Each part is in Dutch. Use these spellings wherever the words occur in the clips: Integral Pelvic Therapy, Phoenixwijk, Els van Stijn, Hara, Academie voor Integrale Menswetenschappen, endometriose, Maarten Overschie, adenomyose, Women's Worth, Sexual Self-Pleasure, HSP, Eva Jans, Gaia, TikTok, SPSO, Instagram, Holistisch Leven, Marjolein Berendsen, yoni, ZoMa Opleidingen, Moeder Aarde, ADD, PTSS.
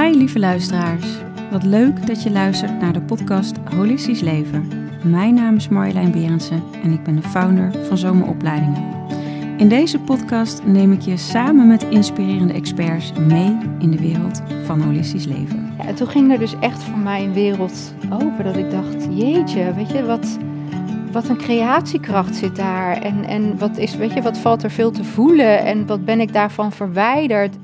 Hi lieve luisteraars, wat leuk dat je luistert naar de podcast Holistisch Leven. Mijn naam is Marjolein Berendsen en ik ben de founder van ZoMa Opleidingen. In deze podcast neem ik je samen met inspirerende experts mee in de wereld van holistisch leven. Ja, en toen ging er dus echt voor mij een wereld open dat ik dacht, jeetje, weet je, wat een creatiekracht zit daar. En wat is, weet je, wat valt er veel te voelen en wat ben ik daarvan verwijderd?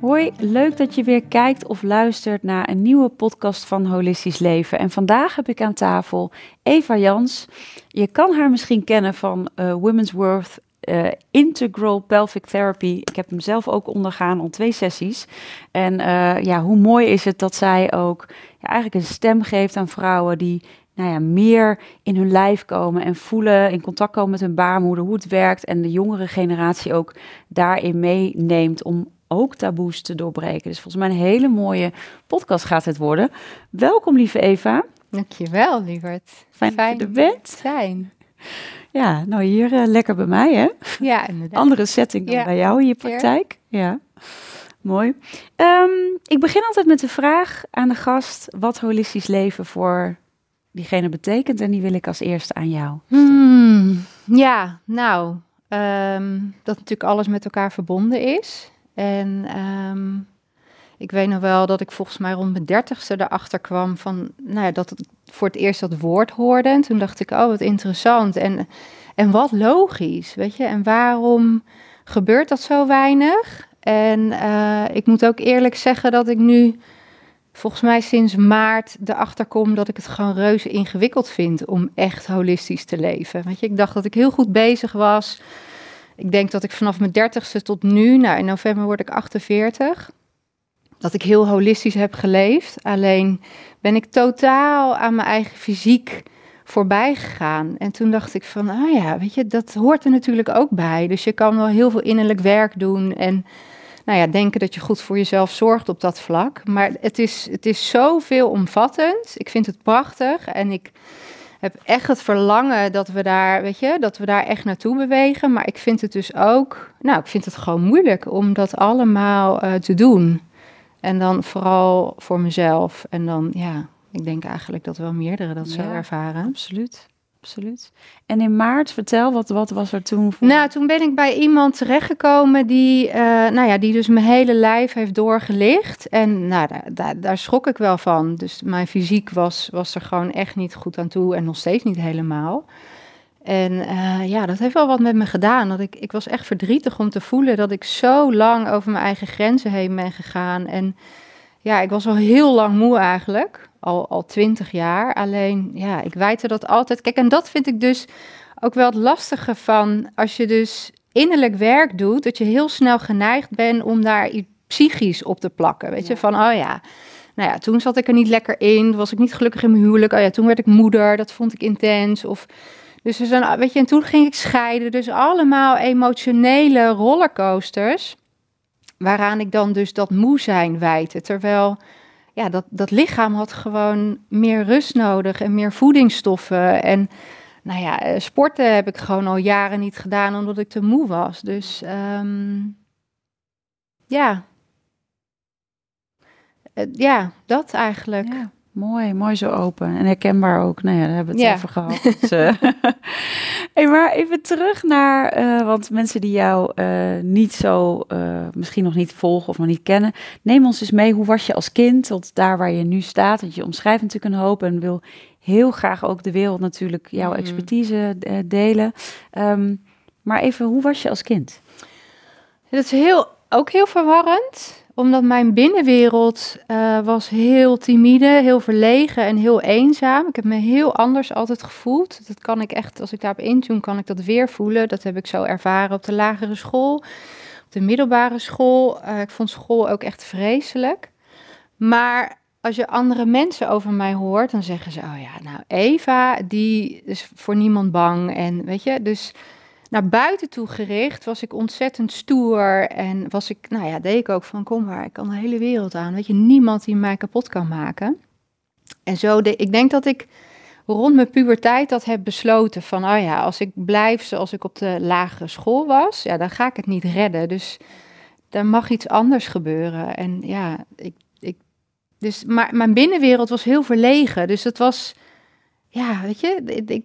Hoi, leuk dat je weer kijkt of luistert naar een nieuwe podcast van Holistisch Leven. En vandaag heb ik aan tafel Eva Jans. Je kan haar misschien kennen van Women's Worth, Integral Pelvic Therapy. Ik heb hem zelf ook ondergaan al 2 sessies. En hoe mooi is het dat zij ook eigenlijk een stem geeft aan vrouwen die meer in hun lijf komen en voelen, in contact komen met hun baarmoeder, hoe het werkt en de jongere generatie ook daarin meeneemt om ook taboes te doorbreken. Dus volgens mij een hele mooie podcast gaat het worden. Welkom lieve Eva. Dankjewel lieverd. Fijn dat je er bent. Fijn. Ja, nou hier lekker bij mij, hè? Ja, inderdaad. Andere setting dan bij jou in je praktijk. Ja, mooi. Ik begin altijd met de vraag aan de gast wat holistisch leven voor diegene betekent. En die wil ik als eerste aan jou. Ja, nou, dat natuurlijk alles met elkaar verbonden is. En ik weet nog wel dat ik volgens mij rond mijn 30ste erachter kwam van, dat het voor het eerst dat woord hoorde. En toen dacht ik, oh, wat interessant en wat logisch, weet je. En waarom gebeurt dat zo weinig? En ik moet ook eerlijk zeggen dat ik nu, volgens mij sinds maart, erachter kom dat ik het gewoon reuze ingewikkeld vind om echt holistisch te leven. Weet je, ik dacht dat ik heel goed bezig was. Ik denk dat ik vanaf mijn 30ste tot nu, in november word ik 48... dat ik heel holistisch heb geleefd. Alleen ben ik totaal aan mijn eigen fysiek voorbij gegaan. En toen dacht ik van, dat hoort er natuurlijk ook bij. Dus je kan wel heel veel innerlijk werk doen en denken dat je goed voor jezelf zorgt op dat vlak. Maar het is zo veelomvattend. Ik vind het prachtig en ik heb echt het verlangen dat we daar, echt naartoe bewegen. Maar ik vind het dus ook, ik vind het gewoon moeilijk om dat allemaal te doen. En dan vooral voor mezelf. En dan, ik denk eigenlijk dat wel meerdere dat zo ervaren. Absoluut, absoluut. En in maart, vertel, wat was er toen voor? Nou, toen ben ik bij iemand terechtgekomen die, die dus mijn hele lijf heeft doorgelicht. En daar schrok ik wel van. Dus mijn fysiek was er gewoon echt niet goed aan toe en nog steeds niet helemaal. En dat heeft wel wat met me gedaan. Dat ik was echt verdrietig om te voelen dat ik zo lang over mijn eigen grenzen heen ben gegaan. En ik was al heel lang moe eigenlijk, al 20 jaar. Alleen, ik wijte dat altijd. Kijk, en dat vind ik dus ook wel het lastige van als je dus innerlijk werk doet, dat je heel snel geneigd bent om daar iets psychisch op te plakken. Weet je, van toen zat ik er niet lekker in, was ik niet gelukkig in mijn huwelijk. Toen werd ik moeder, dat vond ik intens of... Dus dan, en toen ging ik scheiden. Dus allemaal emotionele rollercoasters. Waaraan ik dan dus dat moe zijn wijte. Terwijl dat lichaam had gewoon meer rust nodig en meer voedingsstoffen. En sporten heb ik gewoon al jaren niet gedaan omdat ik te moe was. Dus dat eigenlijk. Ja. Mooi zo open. En herkenbaar ook. Daar hebben we het over gehad. Dus, maar even terug naar... want mensen die jou niet zo... misschien nog niet volgen of nog niet kennen... neem ons eens mee. Hoe was je als kind? Tot daar waar je nu staat. Want je omschrijft natuurlijk een hoop... en wil heel graag ook de wereld natuurlijk... jouw expertise delen. Maar even, hoe was je als kind? Dat is ook heel verwarrend... Omdat mijn binnenwereld was heel timide, heel verlegen en heel eenzaam. Ik heb me heel anders altijd gevoeld. Dat kan ik echt, als ik daarop intune, kan ik dat weer voelen. Dat heb ik zo ervaren op de lagere school, op de middelbare school. Ik vond school ook echt vreselijk. Maar als je andere mensen over mij hoort, dan zeggen ze... Eva, die is voor niemand bang en dus... Naar buiten toe gericht was ik ontzettend stoer en was ik, deed ik ook van kom maar, ik kan de hele wereld aan. Weet je, niemand die mij kapot kan maken. En zo, ik denk dat ik rond mijn puberteit dat heb besloten van, als ik blijf zoals ik op de lagere school was, dan ga ik het niet redden. Dus daar mag iets anders gebeuren. En ik Dus, maar mijn binnenwereld was heel verlegen. Dus dat was, ja, weet je,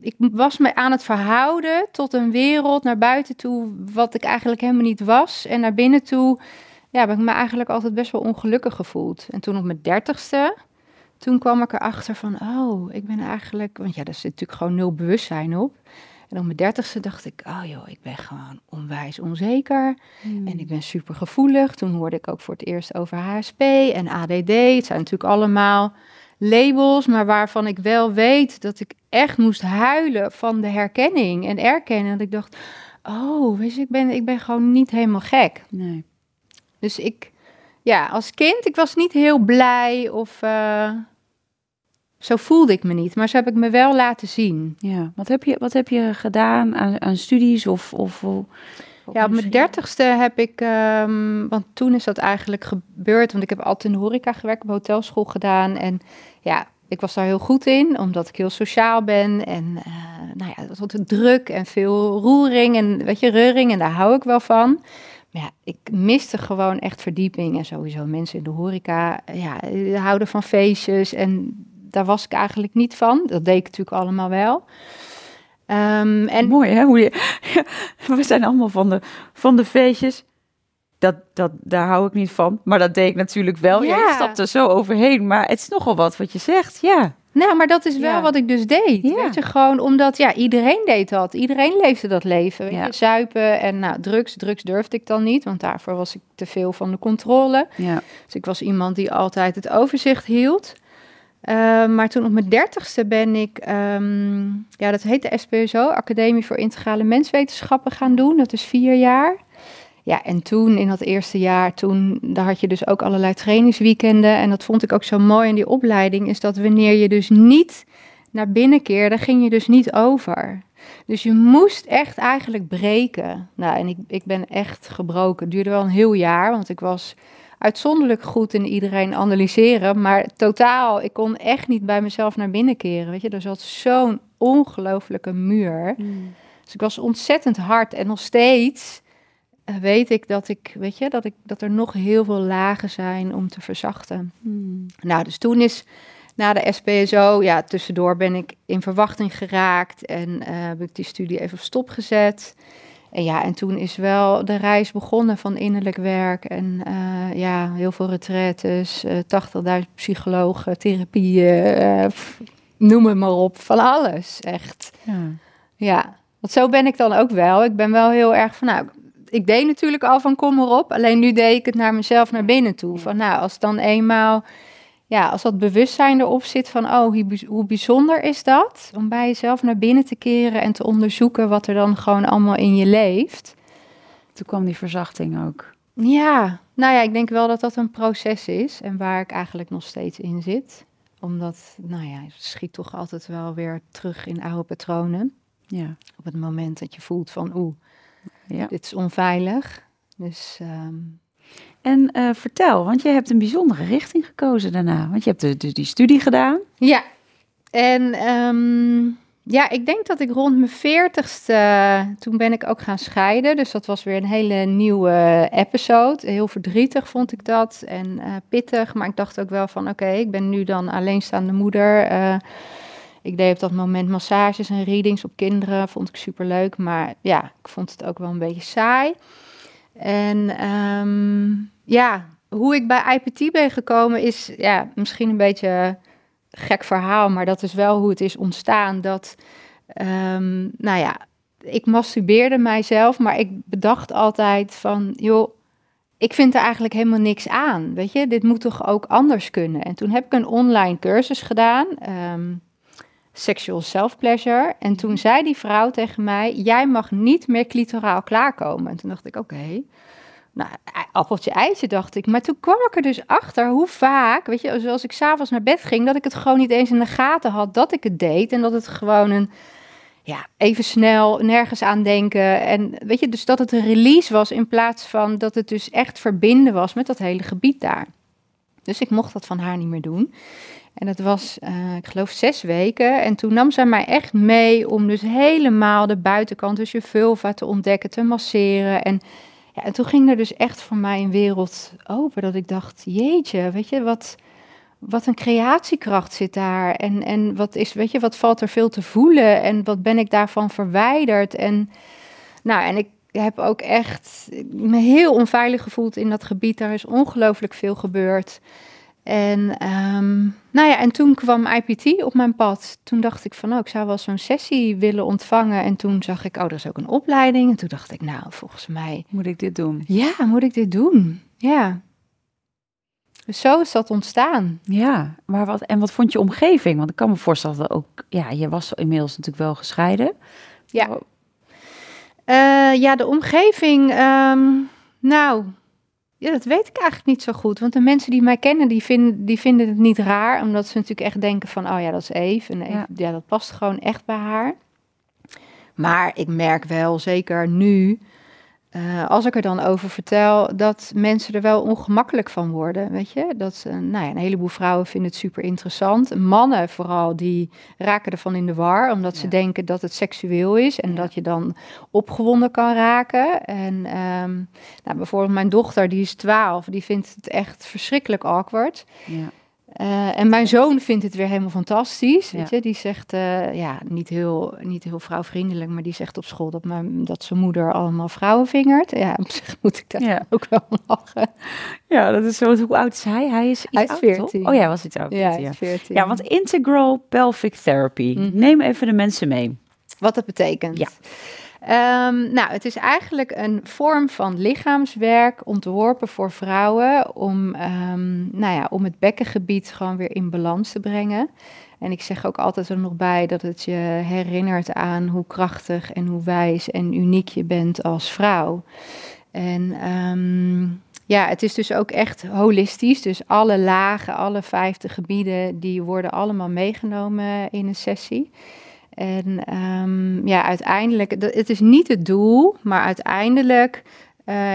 ik was me aan het verhouden tot een wereld naar buiten toe, wat ik eigenlijk helemaal niet was. En naar binnen toe, ja, ben ik me eigenlijk altijd best wel ongelukkig gevoeld. En toen op mijn 30ste, toen kwam ik erachter van, oh, ik ben eigenlijk, want ja, daar zit natuurlijk gewoon nul bewustzijn op. En op mijn 30ste dacht ik, oh joh, ik ben gewoon onwijs onzeker. Mm. En ik ben super gevoelig. Toen hoorde ik ook voor het eerst over HSP en ADD. Het zijn natuurlijk allemaal labels, maar waarvan ik wel weet dat ik echt moest huilen van de herkenning en erkennen. Dat ik dacht, oh, weet je, ik ben gewoon niet helemaal gek. Nee. Dus ik, ja, als kind, ik was niet heel blij of... Zo voelde ik me niet, maar zo heb ik me wel laten zien. Ja, wat heb je gedaan aan studies of ja, op mijn 30ste heb ik, want toen is dat eigenlijk gebeurd, want ik heb altijd in de horeca gewerkt, op hotelschool gedaan. En ja, ik was daar heel goed in, omdat ik heel sociaal ben. En nou ja, dat was druk en veel roering en weet je, reuring, en daar hou ik wel van. Ja, ik miste gewoon echt verdieping en sowieso mensen in de horeca, ja, houden van feestjes en... Daar was ik eigenlijk niet van. Dat deed ik natuurlijk allemaal wel. En mooi, hè? We zijn allemaal van de feestjes. Daar hou ik niet van. Maar dat deed ik natuurlijk wel. Ja. Ja, ik stapte er zo overheen. Maar het is nogal wat je zegt. Ja. Nou, maar dat is wel wat ik dus deed. Ja. Weet je, gewoon omdat iedereen deed dat. Iedereen leefde dat leven. Weet je? Zuipen en nou, drugs durfde ik dan niet. Want daarvoor was ik te veel van de controle. Ja. Dus ik was iemand die altijd het overzicht hield. Maar toen op mijn 30ste ben ik, dat heet de SPSO, Academie voor Integrale Menswetenschappen, gaan doen. Dat is 4 jaar. Ja, en toen, in dat eerste jaar, daar had je dus ook allerlei trainingsweekenden. En dat vond ik ook zo mooi in die opleiding, is dat wanneer je dus niet naar binnen keerde, ging je dus niet over. Dus je moest echt eigenlijk breken. Nou, en ik ben echt gebroken. Het duurde wel een heel jaar, want ik was... uitzonderlijk goed in iedereen analyseren, maar totaal, ik kon echt niet bij mezelf naar binnen keren, weet je. Er zat zo'n ongelooflijke muur. Mm. Dus ik was ontzettend hard en nog steeds weet ik dat dat er nog heel veel lagen zijn om te verzachten. Mm. Nou, dus toen is na de SPSO, ja, tussendoor ben ik in verwachting geraakt en heb ik die studie even op stop gezet. En ja, en toen is wel de reis begonnen van innerlijk werk en heel veel retraites, 80.000 psychologen, therapieën, noem het maar op, van alles, echt. Ja, want zo ben ik dan ook wel. Ik ben wel heel erg van, nou, ik deed natuurlijk al van kom maar op, alleen nu deed ik het naar mezelf, naar binnen toe. Van nou, als dan eenmaal, ja, als dat bewustzijn erop zit van, oh, hoe bijzonder is dat? Om bij jezelf naar binnen te keren en te onderzoeken wat er dan gewoon allemaal in je leeft. Toen kwam die verzachting ook. Ja, nou ja, ik denk wel dat dat een proces is en waar ik eigenlijk nog steeds in zit. Omdat, nou ja, je schiet toch altijd wel weer terug in oude patronen. Ja. Op het moment dat je voelt van, dit is onveilig. Dus... En vertel, want je hebt een bijzondere richting gekozen daarna. Want je hebt dus die studie gedaan. Ja, en ik denk dat ik rond mijn 40ste... Toen ben ik ook gaan scheiden. Dus dat was weer een hele nieuwe episode. Heel verdrietig vond ik dat. En pittig. Maar ik dacht ook wel van, oké, ik ben nu dan alleenstaande moeder. Ik deed op dat moment massages en readings op kinderen. Vond ik superleuk. Maar ja, ik vond het ook wel een beetje saai. En hoe ik bij IPT ben gekomen is misschien een beetje een gek verhaal, maar dat is wel hoe het is ontstaan. Dat, ik masturbeerde mijzelf, maar ik bedacht altijd van, joh, ik vind er eigenlijk helemaal niks aan, weet je. Dit moet toch ook anders kunnen? En toen heb ik een online cursus gedaan, Sexual Self-Pleasure. En toen zei die vrouw tegen mij, jij mag niet meer clitoraal klaarkomen. En toen dacht ik, oké. Nou, appeltje eitje, dacht ik. Maar toen kwam ik er dus achter hoe vaak, weet je, zoals ik 's avonds naar bed ging, dat ik het gewoon niet eens in de gaten had dat ik het deed. En dat het gewoon even snel, nergens aan denken. En weet je, dus dat het een release was in plaats van dat het dus echt verbinden was met dat hele gebied daar. Dus ik mocht dat van haar niet meer doen. En dat was, ik geloof, 6 weken. En toen nam zij mij echt mee om dus helemaal de buitenkant, dus je vulva, te ontdekken, te masseren. En Ja, en toen ging er dus echt voor mij een wereld open, dat ik dacht, jeetje, weet je, wat een creatiekracht zit daar. En wat is, weet je, wat valt er veel te voelen en wat ben ik daarvan verwijderd? En ik heb ook echt me heel onveilig gevoeld in dat gebied. Daar is ongelooflijk veel gebeurd. En toen kwam IPT op mijn pad. Toen dacht ik van, ik zou wel zo'n sessie willen ontvangen. En toen zag ik, er is ook een opleiding. En toen dacht ik, volgens mij... Moet ik dit doen? Ja, moet ik dit doen? Ja. Dus zo is dat ontstaan. Ja, maar wat vond je omgeving? Want ik kan me voorstellen dat ook... Ja, je was inmiddels natuurlijk wel gescheiden. Ja. De omgeving... Ja, dat weet ik eigenlijk niet zo goed. Want de mensen die mij kennen, die vinden het niet raar. Omdat ze natuurlijk echt denken van, dat is Eve. En Eve, ja, dat past gewoon echt bij haar. Maar ik merk wel, zeker nu, als ik er dan over vertel, dat mensen er wel ongemakkelijk van worden. Weet je, dat een heleboel vrouwen vinden het super interessant. Mannen vooral, die raken ervan in de war. Omdat ze denken dat het seksueel is en dat je dan opgewonden kan raken. En bijvoorbeeld mijn dochter, die is 12, die vindt het echt verschrikkelijk awkward. Ja. En mijn zoon vindt het weer helemaal fantastisch. Weet je? Die zegt, niet heel vrouwvriendelijk, maar die zegt op school dat zijn moeder allemaal vrouwen vingert. Ja, op zich moet ik daar ook wel lachen. Ja, dat is zo. Hoe oud is hij? Hij is iets oud, 14. Toch? Oh ja, was iets oud. Ja, 14. Ja, want Integral Pelvic Therapy. Neem even de mensen mee. Wat dat betekent. Ja. Het is eigenlijk een vorm van lichaamswerk ontworpen voor vrouwen om het bekkengebied gewoon weer in balans te brengen. En ik zeg ook altijd er nog bij dat het je herinnert aan hoe krachtig en hoe wijs en uniek je bent als vrouw. En het is dus ook echt holistisch. Dus alle lagen, alle 50 gebieden, die worden allemaal meegenomen in een sessie. En uiteindelijk, het is niet het doel, maar uiteindelijk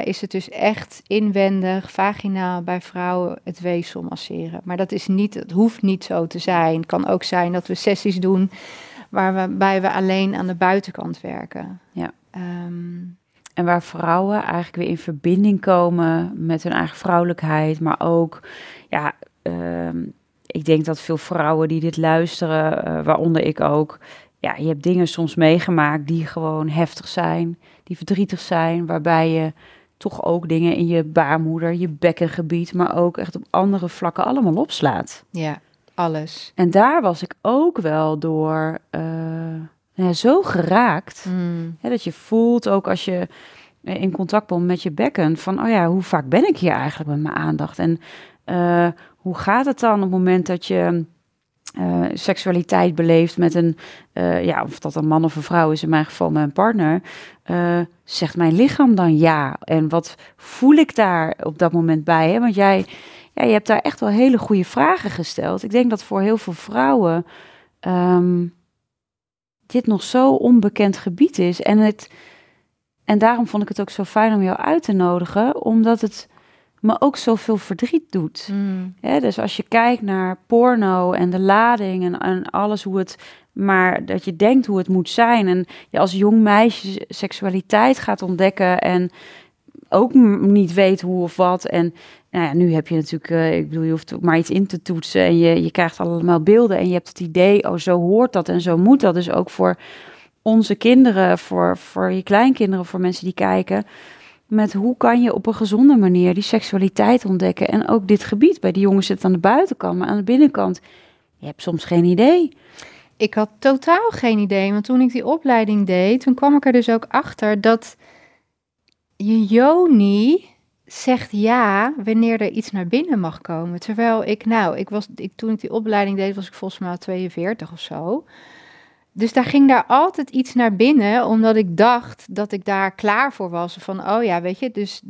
is het dus echt inwendig, vaginaal bij vrouwen het weefsel masseren. Maar het hoeft niet zo te zijn. Het kan ook zijn dat we sessies doen waarbij we alleen aan de buitenkant werken. Ja. En waar vrouwen eigenlijk weer in verbinding komen met hun eigen vrouwelijkheid, maar ook... ik denk dat veel vrouwen die dit luisteren, waaronder ik ook... Ja, je hebt dingen soms meegemaakt die gewoon heftig zijn, die verdrietig zijn... waarbij je toch ook dingen in je baarmoeder, je bekkengebied... maar ook echt op andere vlakken allemaal opslaat. Ja, alles. En daar was ik ook wel door zo geraakt... Hè, dat je voelt ook als je in contact bent met je bekken... van hoe vaak ben ik hier eigenlijk met mijn aandacht... en hoe gaat het dan op het moment dat je seksualiteit beleeft met een... of dat een man of een vrouw is, in mijn geval mijn partner... zegt mijn lichaam dan ja? En wat voel ik daar op dat moment bij? Hè? Want je hebt daar echt wel hele goede vragen gesteld. Ik denk dat voor heel veel vrouwen dit nog zo onbekend gebied is. En daarom vond ik het ook zo fijn om jou uit te nodigen, omdat het... maar ook zoveel verdriet doet. Ja, dus als je kijkt naar porno en de lading en alles hoe het... maar dat je denkt hoe het moet zijn... en je als jong meisje seksualiteit gaat ontdekken... en ook niet weet hoe of wat. En nu heb je natuurlijk... je hoeft ook maar iets in te toetsen... en je krijgt allemaal beelden... en je hebt het idee, zo hoort dat en zo moet dat. Dus ook voor onze kinderen, voor je kleinkinderen... voor mensen die kijken... met hoe kan je op een gezonde manier die seksualiteit ontdekken. En ook dit gebied. Bij die jongens zit aan de buitenkant, maar aan de binnenkant. Je hebt soms geen idee. Ik had totaal geen idee. Want toen ik die opleiding deed, toen kwam ik er dus ook achter dat je yoni zegt ja wanneer er iets naar binnen mag komen. Terwijl toen ik die opleiding deed, was ik volgens mij 42 of zo. Dus daar ging daar altijd iets naar binnen, omdat ik dacht dat ik daar klaar voor was. Van, weet je, dus...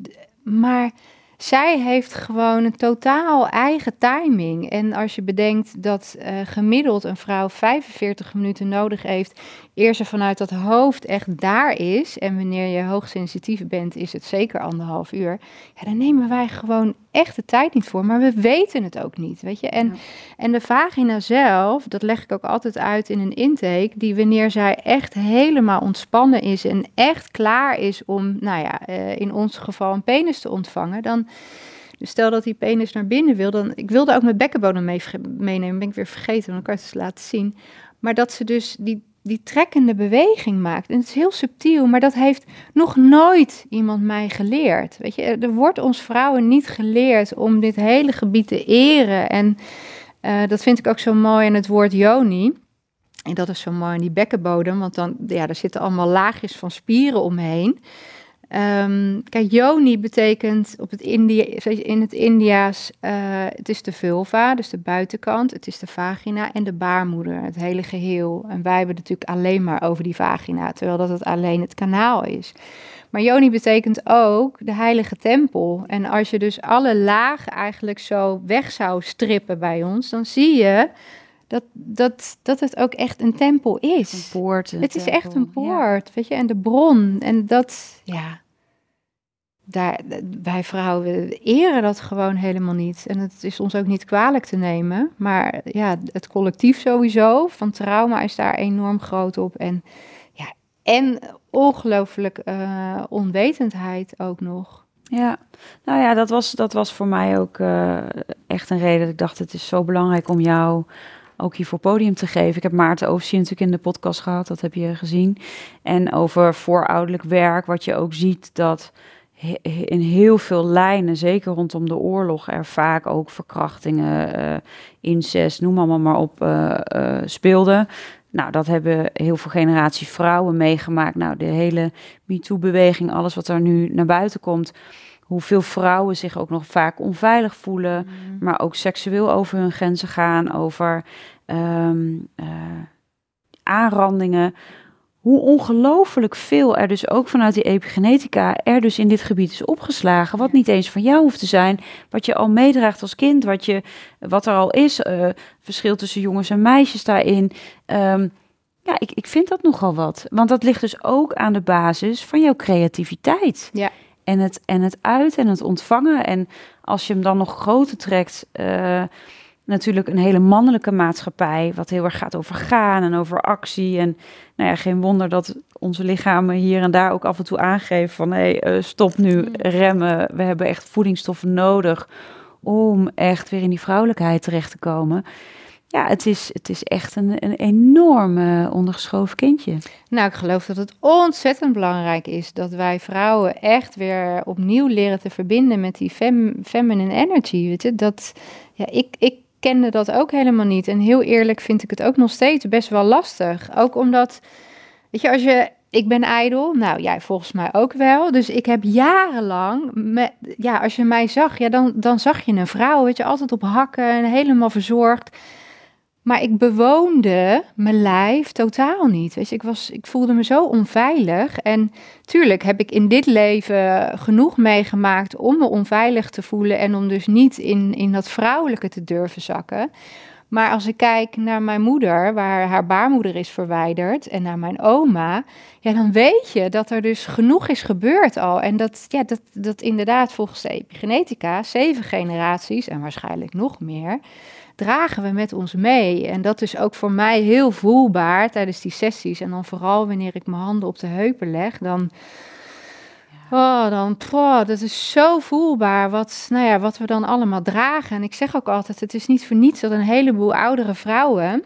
Maar zij heeft gewoon een totaal eigen timing. En als je bedenkt dat gemiddeld een vrouw 45 minuten nodig heeft... eer ze vanuit dat hoofd echt daar is... en wanneer je hoogsensitief bent, is het zeker 1,5 uur... Ja, dan nemen wij gewoon echt de tijd niet voor, maar we weten het ook niet, weet je. En de vagina zelf, dat leg ik ook altijd uit in een intake, die wanneer zij echt helemaal ontspannen is en echt klaar is om, nou ja, in ons geval een penis te ontvangen, dan... Dus stel dat die penis naar binnen wil, dan... Ik wilde ook mijn bekkenbodem meenemen, ben ik weer vergeten, dan kan ik het dus laten zien. Maar dat ze dus die trekkende beweging maakt. En het is heel subtiel, maar dat heeft nog nooit iemand mij geleerd. Weet je, er wordt ons vrouwen niet geleerd om dit hele gebied te eren. En dat vind ik ook zo mooi in het woord yoni. En dat is zo mooi in die bekkenbodem, want dan, ja, daar zitten allemaal laagjes van spieren omheen. Kijk, yoni betekent op het Indiaas, het is de vulva, dus de buitenkant, het is de vagina en de baarmoeder, het hele geheel. En wij hebben het natuurlijk alleen maar over die vagina, terwijl dat het alleen het kanaal is. Maar yoni betekent ook de heilige tempel. En als je dus alle lagen eigenlijk zo weg zou strippen bij ons, dan zie je... Dat het ook echt een tempel is. Een poort. Het is echt een poort, ja. Weet je, en de bron. En dat, ja, wij vrouwen eren dat gewoon helemaal niet. En het is ons ook niet kwalijk te nemen. Maar ja, het collectief sowieso van trauma is daar enorm groot op. En, ja, en ongelooflijk onwetendheid ook nog. Ja, nou ja, dat was voor mij ook echt een reden. Ik dacht, het is zo belangrijk om jou ook hiervoor podium te geven. Ik heb Maarten Overschie natuurlijk in de podcast gehad, dat heb je gezien. En over voorouderlijk werk, wat je ook ziet dat in heel veel lijnen, zeker rondom de oorlog, er vaak ook verkrachtingen, incest, noem allemaal maar op, speelden. Nou, dat hebben heel veel generaties vrouwen meegemaakt. Nou, de hele MeToo-beweging, alles wat er nu naar buiten komt. Hoeveel vrouwen zich ook nog vaak onveilig voelen. Mm. Maar ook seksueel over hun grenzen gaan. Over aanrandingen. Hoe ongelooflijk veel er dus ook vanuit die epigenetica er dus in dit gebied is opgeslagen. Wat niet eens van jou hoeft te zijn. Wat je al meedraagt als kind. Wat er al is. Verschil tussen jongens en meisjes daarin. Ik vind dat nogal wat. Want dat ligt dus ook aan de basis van jouw creativiteit. Ja. En het uit en het ontvangen. En als je hem dan nog groter trekt... natuurlijk een hele mannelijke maatschappij, wat heel erg gaat over gaan en over actie. En nou ja, geen wonder dat onze lichamen hier en daar ook af en toe aangeven van... hey, stop nu, remmen, we hebben echt voedingsstoffen nodig om echt weer in die vrouwelijkheid terecht te komen. Ja, het is echt een enorm ondergeschoven kindje. Nou, ik geloof dat het ontzettend belangrijk is dat wij vrouwen echt weer opnieuw leren te verbinden met die feminine energy. Weet je? Dat, ja, ik kende dat ook helemaal niet. En heel eerlijk vind ik het ook nog steeds best wel lastig. Ook omdat, weet je, ik ben ijdel, nou jij volgens mij ook wel. Dus ik heb jarenlang, als je mij zag, ja, dan zag je een vrouw, weet je, altijd op hakken en helemaal verzorgd. Maar ik bewoonde mijn lijf totaal niet. Weet je, ik voelde me zo onveilig. En tuurlijk heb ik in dit leven genoeg meegemaakt om me onveilig te voelen... en om dus niet in dat vrouwelijke te durven zakken. Maar als ik kijk naar mijn moeder, waar haar baarmoeder is verwijderd... en naar mijn oma, ja, dan weet je dat er dus genoeg is gebeurd al. En dat inderdaad volgens de epigenetica 7 generaties en waarschijnlijk nog meer... dragen we met ons mee. En dat is ook voor mij heel voelbaar tijdens die sessies. En dan vooral wanneer ik mijn handen op de heupen leg, dat is zo voelbaar wat we dan allemaal dragen. En ik zeg ook altijd, het is niet voor niets dat een heleboel oudere vrouwen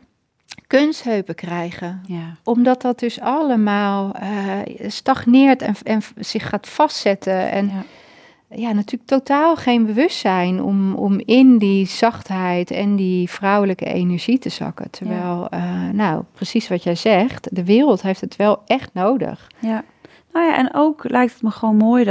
kunstheupen krijgen. Ja. Omdat dat dus allemaal stagneert en zich gaat vastzetten en... Ja. Ja, natuurlijk totaal geen bewustzijn om in die zachtheid en die vrouwelijke energie te zakken. Terwijl, precies wat jij zegt, de wereld heeft het wel echt nodig. Ja, nou ja, en ook lijkt het me gewoon mooi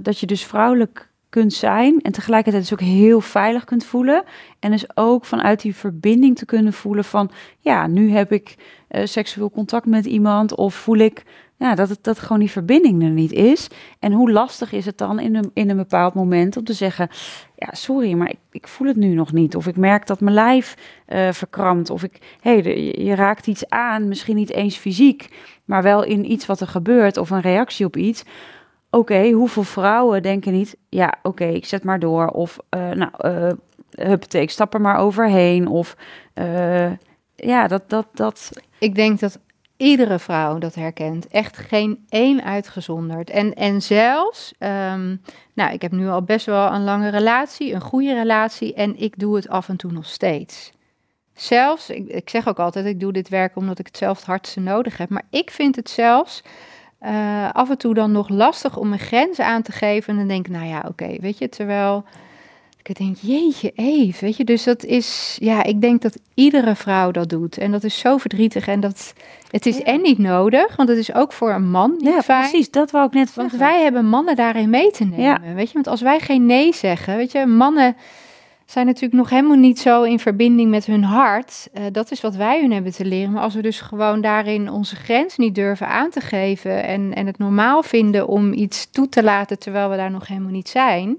dat je dus vrouwelijk kunt zijn... en tegelijkertijd dus ook heel veilig kunt voelen. En dus ook vanuit die verbinding te kunnen voelen van... ja, nu heb ik seksueel contact met iemand of voel ik... Ja, dat gewoon die verbinding er niet is. En hoe lastig is het dan in een bepaald moment om te zeggen... ja, sorry, maar ik voel het nu nog niet. Of ik merk dat mijn lijf verkrampt. Of je raakt iets aan, misschien niet eens fysiek... maar wel in iets wat er gebeurt of een reactie op iets. oké, hoeveel vrouwen denken niet, ja, oké, ik zet maar door. Of, ik stap er maar overheen. Of, Ik denk dat iedere vrouw dat herkent. Echt geen één uitgezonderd. En zelfs, ik heb nu al best wel een lange relatie, een goede relatie. En ik doe het af en toe nog steeds. Zelfs, ik zeg ook altijd, ik doe dit werk omdat ik het zelf het hardste nodig heb. Maar ik vind het zelfs af en toe dan nog lastig om een grens aan te geven. En dan denk ik, weet je, terwijl ik denk, jeetje, even, weet je. Dus dat is, ik denk dat iedere vrouw dat doet. En dat is zo verdrietig. En dat, het is en niet nodig, want het is ook voor een man niet fijn. Precies, dat wou ik net zeggen. Want wij hebben mannen daarin mee te nemen, weet je. Want als wij geen nee zeggen, weet je, mannen zijn natuurlijk nog helemaal niet zo in verbinding met hun hart. Dat is wat wij hun hebben te leren. Maar als we dus gewoon daarin onze grens niet durven aan te geven en het normaal vinden om iets toe te laten terwijl we daar nog helemaal niet zijn.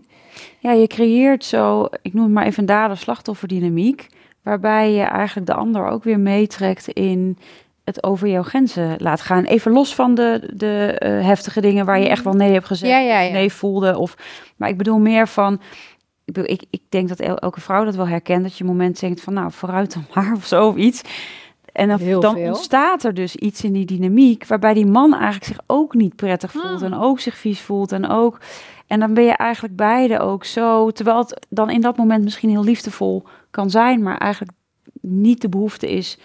Ja, je creëert zo, ik noem het maar even een dader-slachtofferdynamiek, waarbij je eigenlijk de ander ook weer meetrekt in het over jouw grenzen laat gaan. Even los van de heftige dingen waar je echt wel nee hebt gezegd, nee voelde. Of, maar ik bedoel meer van, ik denk dat elke vrouw dat wel herkent, dat je moment denkt van nou, vooruit dan maar of zo of iets. En dan ontstaat er dus iets in die dynamiek waarbij die man eigenlijk zich ook niet prettig voelt en ook zich vies voelt en ook. En dan ben je eigenlijk beide ook zo, terwijl het dan in dat moment misschien heel liefdevol kan zijn, maar eigenlijk niet de behoefte is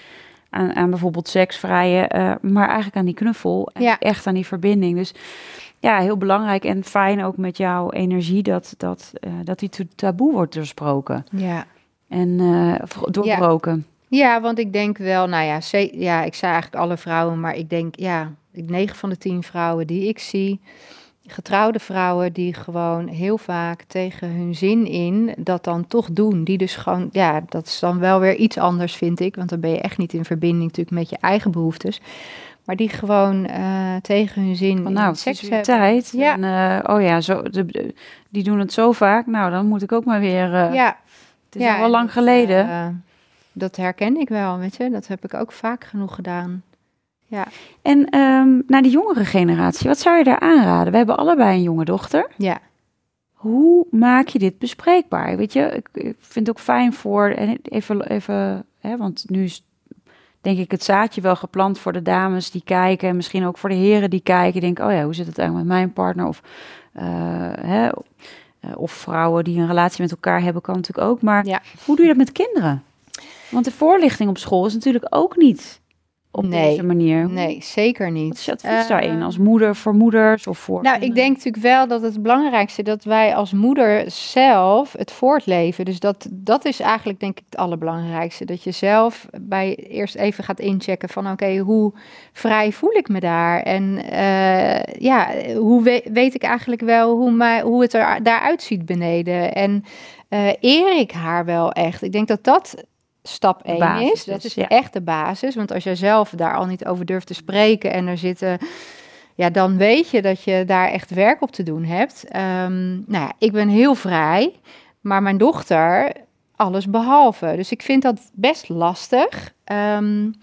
aan bijvoorbeeld seksvrije, maar eigenlijk aan die knuffel en echt aan die verbinding. Dus ja, heel belangrijk en fijn ook met jouw energie dat die taboe wordt doorsproken en doorbroken. Ja, want ik denk wel, ik zei eigenlijk alle vrouwen, maar ik denk, 9 van de 10 vrouwen die ik zie, getrouwde vrouwen die gewoon heel vaak tegen hun zin in dat dan toch doen. Die dus gewoon, dat is dan wel weer iets anders, vind ik, want dan ben je echt niet in verbinding natuurlijk met je eigen behoeftes. Maar die gewoon tegen hun zin seksualiteit. Ja. Die doen het zo vaak, nou dan moet ik ook maar weer, het is al wel lang geleden. Dat herken ik wel, weet je. Dat heb ik ook vaak genoeg gedaan. Ja. En naar de jongere generatie, wat zou je daar aanraden? We hebben allebei een jonge dochter. Ja. Hoe maak je dit bespreekbaar? Weet je, ik vind het ook fijn voor, even hè, want nu is denk ik het zaadje wel geplant voor de dames die kijken en misschien ook voor de heren die kijken. Denk, hoe zit het eigenlijk met mijn partner? Of of vrouwen die een relatie met elkaar hebben, kan natuurlijk ook. Maar hoe doe je dat met kinderen? Want de voorlichting op school is natuurlijk ook niet op deze manier. Nee, zeker niet. Wat is je advies daarin als moeder, voor moeders of voor... Nou, ik denk natuurlijk wel dat het belangrijkste dat wij als moeder zelf het voortleven. Dus dat is eigenlijk denk ik het allerbelangrijkste. Dat je zelf eerst even gaat inchecken van oké, hoe vrij voel ik me daar? En hoe weet ik eigenlijk wel hoe het er daaruit ziet beneden? En eer ik haar wel echt? Ik denk dat dat... Stap 1 basis, is, dat is echt de basis. Want als jij zelf daar al niet over durft te spreken en er zitten... Ja, dan weet je dat je daar echt werk op te doen hebt. Ik ben heel vrij, maar mijn dochter alles behalve. Dus ik vind dat best lastig. En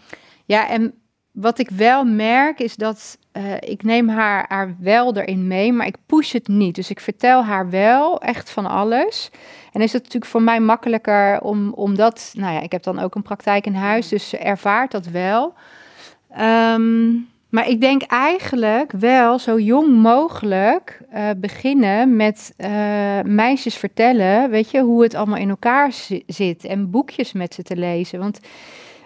wat ik wel merk is dat... ik neem haar wel erin mee, maar ik push het niet. Dus ik vertel haar wel echt van alles. En is het natuurlijk voor mij makkelijker omdat... ik heb dan ook een praktijk in huis, dus ze ervaart dat wel. Maar ik denk eigenlijk wel zo jong mogelijk beginnen met meisjes vertellen... weet je, hoe het allemaal in elkaar zit en boekjes met ze te lezen, want...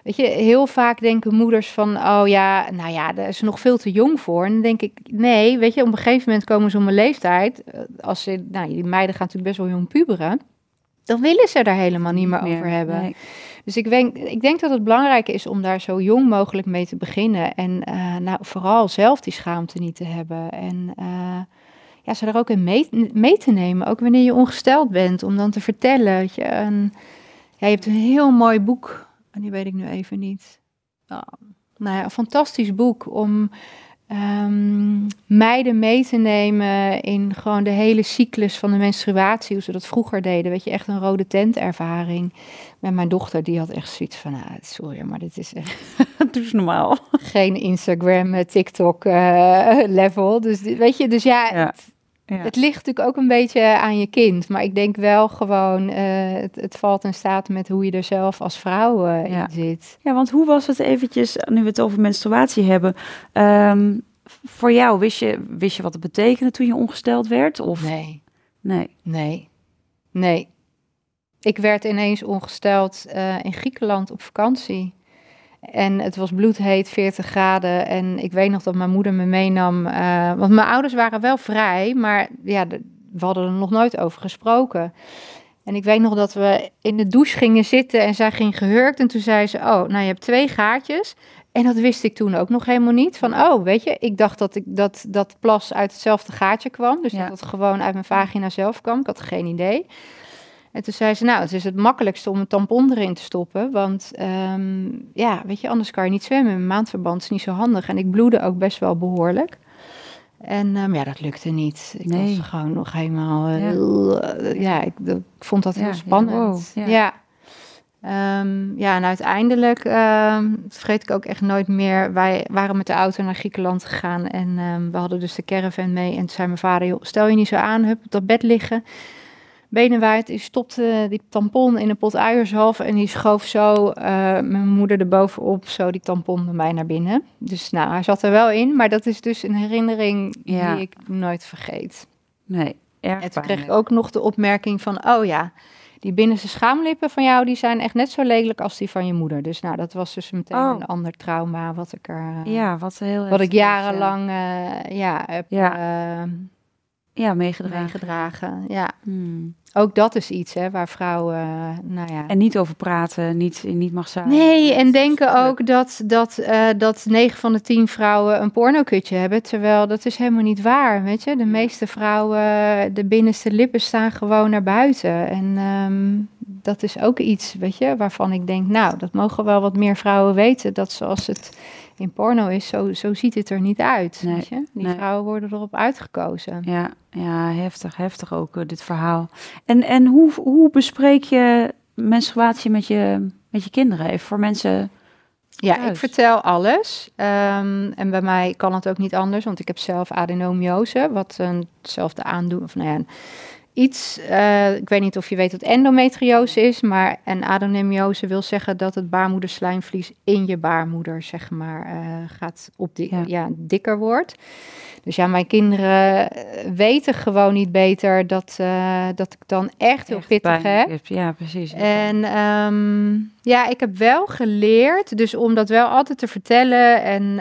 Weet je, heel vaak denken moeders van, daar is ze nog veel te jong voor. En dan denk ik, nee, weet je, op een gegeven moment komen ze om een leeftijd. Als ze, die meiden gaan natuurlijk best wel jong puberen. Dan willen ze daar helemaal niet meer over hebben. Nee. Dus ik denk dat het belangrijk is om daar zo jong mogelijk mee te beginnen. En vooral zelf die schaamte niet te hebben. En ze er ook in mee te nemen, ook wanneer je ongesteld bent. Om dan te vertellen, weet je. Je hebt een heel mooi boek. En die weet ik nu even niet. Een fantastisch boek om meiden mee te nemen in gewoon de hele cyclus van de menstruatie, hoe ze dat vroeger deden. Weet je, echt een rode tent ervaring. Maar mijn dochter die had echt zoiets van, sorry, maar dit is echt... Dat is normaal. Geen Instagram, TikTok level. Dus weet je, dus ja... Ja. Ja. Het ligt natuurlijk ook een beetje aan je kind. Maar ik denk wel gewoon... Het valt en staat met hoe je er zelf als vrouw in zit. Ja, want hoe was het eventjes... Nu we het over menstruatie hebben... voor jou, wist je wat het betekende toen je ongesteld werd? Of? Nee. Ik werd ineens ongesteld in Griekenland op vakantie. En het was bloedheet, 40 graden. En ik weet nog dat mijn moeder me meenam. Want mijn ouders waren wel vrij, maar ja, we hadden er nog nooit over gesproken. En ik weet nog dat we in de douche gingen zitten en zij ging gehurkt. En toen zei ze, je hebt 2 gaatjes. En dat wist ik toen ook nog helemaal niet. Van, weet je, ik dacht dat dat plas uit hetzelfde gaatje kwam. Dus dat het gewoon uit mijn vagina zelf kwam. Ik had geen idee. En toen zei ze, het is het makkelijkste om een tampon erin te stoppen. Want weet je, anders kan je niet zwemmen. Mijn maandverband is niet zo handig. En ik bloedde ook best wel behoorlijk. En dat lukte niet. Ik was gewoon nog helemaal... Ik vond dat heel spannend. Wow. Ja. En uiteindelijk, dat vergeet ik ook echt nooit meer, wij waren met de auto naar Griekenland gegaan. En we hadden dus de caravan mee. En toen zei mijn vader, joh, stel je niet zo aan, hup, op dat bed liggen. Benen wijd, die stopte die tampon in een pot uiershalf en die schoof zo mijn moeder erbovenop, zo die tampon bij mij naar binnen. Dus hij zat er wel in, maar dat is dus een herinnering die ik nooit vergeet. Nee, erg en toen kreeg ik ook nog de opmerking van, die binnenste schaamlippen van jou, die zijn echt net zo lelijk als die van je moeder. Dus dat was dus meteen een ander trauma wat ik er... wat ik jarenlang heb... meegedragen. Ja. Hmm. Ook dat is iets waar vrouwen... En niet over praten, niet mag zijn. Nee, en denken ook dat 9 van de 10 vrouwen een pornokutje hebben. Terwijl dat is helemaal niet waar, weet je. De meeste vrouwen, de binnenste lippen staan gewoon naar buiten. En dat is ook iets, weet je, waarvan ik denk... dat mogen wel wat meer vrouwen weten. Dat zoals het in porno is, zo ziet het er niet uit. Nee, weet je? Die vrouwen worden erop uitgekozen. Ja, heftig ook, dit verhaal. En hoe bespreek je menstruatie met je kinderen? Even voor mensen... Ja, ik vertel alles. En bij mij kan het ook niet anders, want ik heb zelf adenomyose, wat hetzelfde aandoen... ik weet niet of je weet wat endometriose is, maar een adenomyose wil zeggen dat het baarmoederslijmvlies in je baarmoeder, zeg maar, gaat dikker wordt. Dus mijn kinderen weten gewoon niet beter dat ik dan echt heel pittig heb. Ja, precies. En ik heb wel geleerd, dus om dat wel altijd te vertellen en...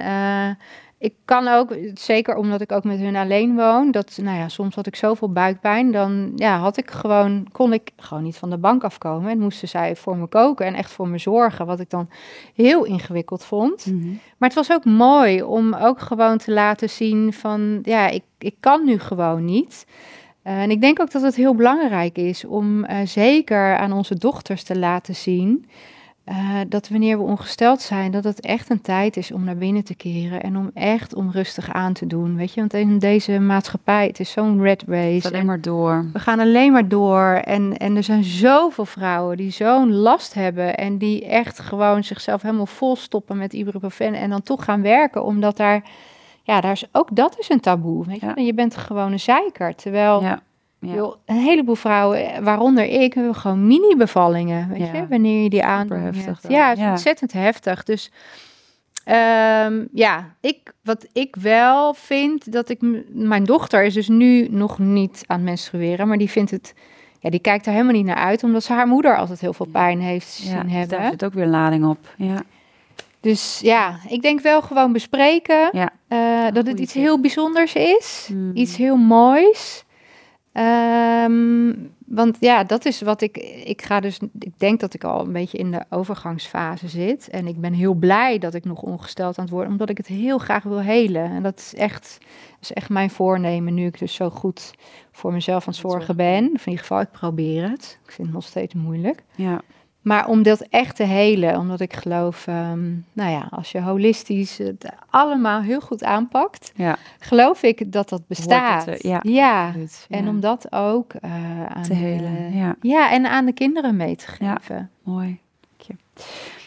ik kan ook, zeker omdat ik ook met hun alleen woon, dat, soms had ik zoveel buikpijn, dan kon ik gewoon niet van de bank afkomen en moesten zij voor me koken en echt voor me zorgen, wat ik dan heel ingewikkeld vond. Mm-hmm. Maar het was ook mooi om ook gewoon te laten zien van, ik kan nu gewoon niet. En ik denk ook dat het heel belangrijk is om zeker aan onze dochters te laten zien... dat wanneer we ongesteld zijn, dat het echt een tijd is om naar binnen te keren en om echt rustig aan te doen, weet je. Want in deze maatschappij, het is zo'n rat race. Het is alleen maar door. We gaan alleen maar door en er zijn zoveel vrouwen die zo'n last hebben en die echt gewoon zichzelf helemaal volstoppen met ibuprofen en dan toch gaan werken, omdat daar is ook dat is een taboe, weet je. Ja. En je bent gewoon een zeiker, terwijl... Ja. Ja. Joh, een heleboel vrouwen, waaronder ik, hebben gewoon mini-bevallingen, weet je, wanneer je die aandoet. Ja, het is ontzettend heftig. Dus wat ik wel vind, dat mijn dochter is dus nu nog niet aan het menstrueren, maar die vindt het, die kijkt er helemaal niet naar uit, omdat ze haar moeder altijd heel veel pijn heeft zien hebben. Dus daar zit ook weer lading op, ja. Dus ik denk wel gewoon bespreken, dat het iets heel bijzonders is, iets heel moois. Want dat is wat ik ga dus... Ik denk dat ik al een beetje in de overgangsfase zit. En ik ben heel blij dat ik nog ongesteld aan het worden... omdat ik het heel graag wil helen. En dat is echt mijn voornemen nu ik dus zo goed voor mezelf aan het zorgen ben. Of in ieder geval, ik probeer het. Ik vind het nog steeds moeilijk. Ja. Maar om dat echt te helen, omdat ik geloof, als je holistisch het allemaal heel goed aanpakt, geloof ik dat dat bestaat. En om dat ook aan te helen. En aan de kinderen mee te geven. Ja, mooi.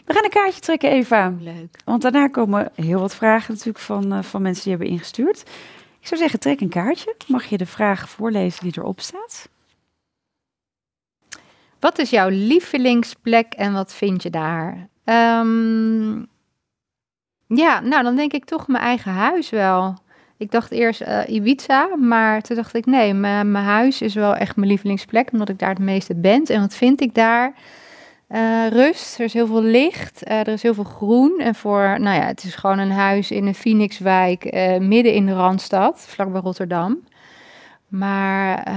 We gaan een kaartje trekken, Eva. Leuk. Want daarna komen heel wat vragen natuurlijk van mensen die hebben ingestuurd. Ik zou zeggen, trek een kaartje. Mag je de vraag voorlezen die erop staat? Wat is jouw lievelingsplek en wat vind je daar? Dan denk ik toch mijn eigen huis wel. Ik dacht eerst Ibiza, maar toen dacht ik nee, mijn huis is wel echt mijn lievelingsplek, omdat ik daar het meeste ben. En wat vind ik daar? Rust, er is heel veel licht, er is heel veel groen. En het is gewoon een huis in een Phoenixwijk, midden in de Randstad, vlakbij Rotterdam. Maar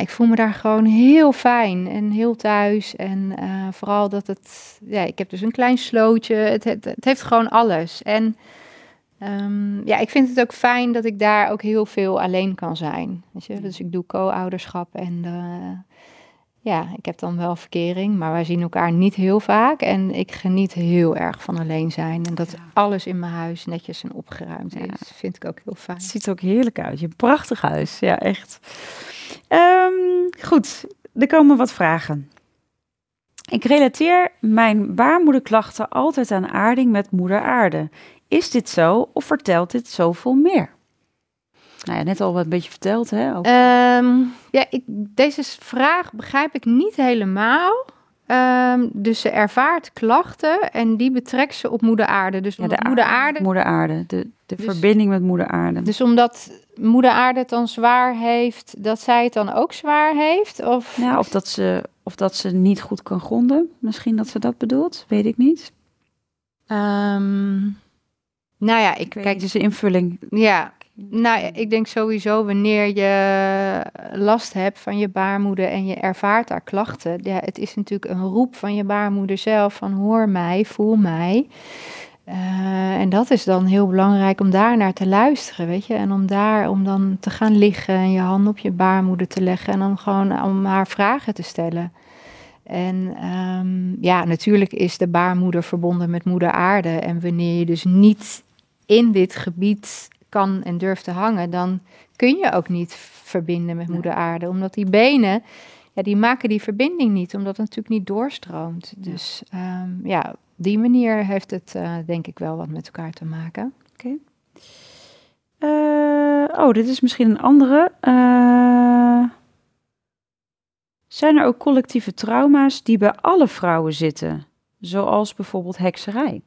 ik voel me daar gewoon heel fijn en heel thuis. En vooral dat ik heb dus een klein slootje. Het heeft gewoon alles. En ik vind het ook fijn dat ik daar ook heel veel alleen kan zijn. Weet je? Dus ik doe co-ouderschap en ik heb dan wel verkering, maar wij zien elkaar niet heel vaak. En ik geniet heel erg van alleen zijn. En dat alles in mijn huis netjes en opgeruimd is, vind ik ook heel fijn. Het ziet er ook heerlijk uit. Je hebt een prachtig huis, ja echt. Goed, er komen wat vragen. Ik relateer mijn baarmoederklachten altijd aan aarding met moeder aarde. Is dit zo of vertelt dit zoveel meer? Nou ja, net al wat een beetje verteld, hè? Ook. Deze vraag begrijp ik niet helemaal. Dus ze ervaart klachten en die betrekt ze op moeder aarde. Dus moeder aarde, de verbinding met moeder aarde. Dus omdat moeder aarde het dan zwaar heeft, dat zij het dan ook zwaar heeft? Of, ja, of dat ze niet goed kan gronden. Misschien dat ze dat bedoelt, weet ik niet. Kijk, dus de invulling. Ja. Ik denk sowieso wanneer je last hebt van je baarmoeder en je ervaart daar klachten. Ja, het is natuurlijk een roep van je baarmoeder zelf van hoor mij, voel mij. En dat is dan heel belangrijk om daar naar te luisteren, weet je. En om dan te gaan liggen en je hand op je baarmoeder te leggen en dan gewoon om haar vragen te stellen. En natuurlijk is de baarmoeder verbonden met moeder aarde. En wanneer je dus niet in dit gebied kan en durft te hangen, dan kun je ook niet verbinden met moeder aarde. Omdat die benen, die maken die verbinding niet, omdat het natuurlijk niet doorstroomt. Dus op die manier heeft het denk ik wel wat met elkaar te maken. Okay. Dit is misschien een andere. Zijn er ook collectieve trauma's die bij alle vrouwen zitten? Zoals bijvoorbeeld hekserij?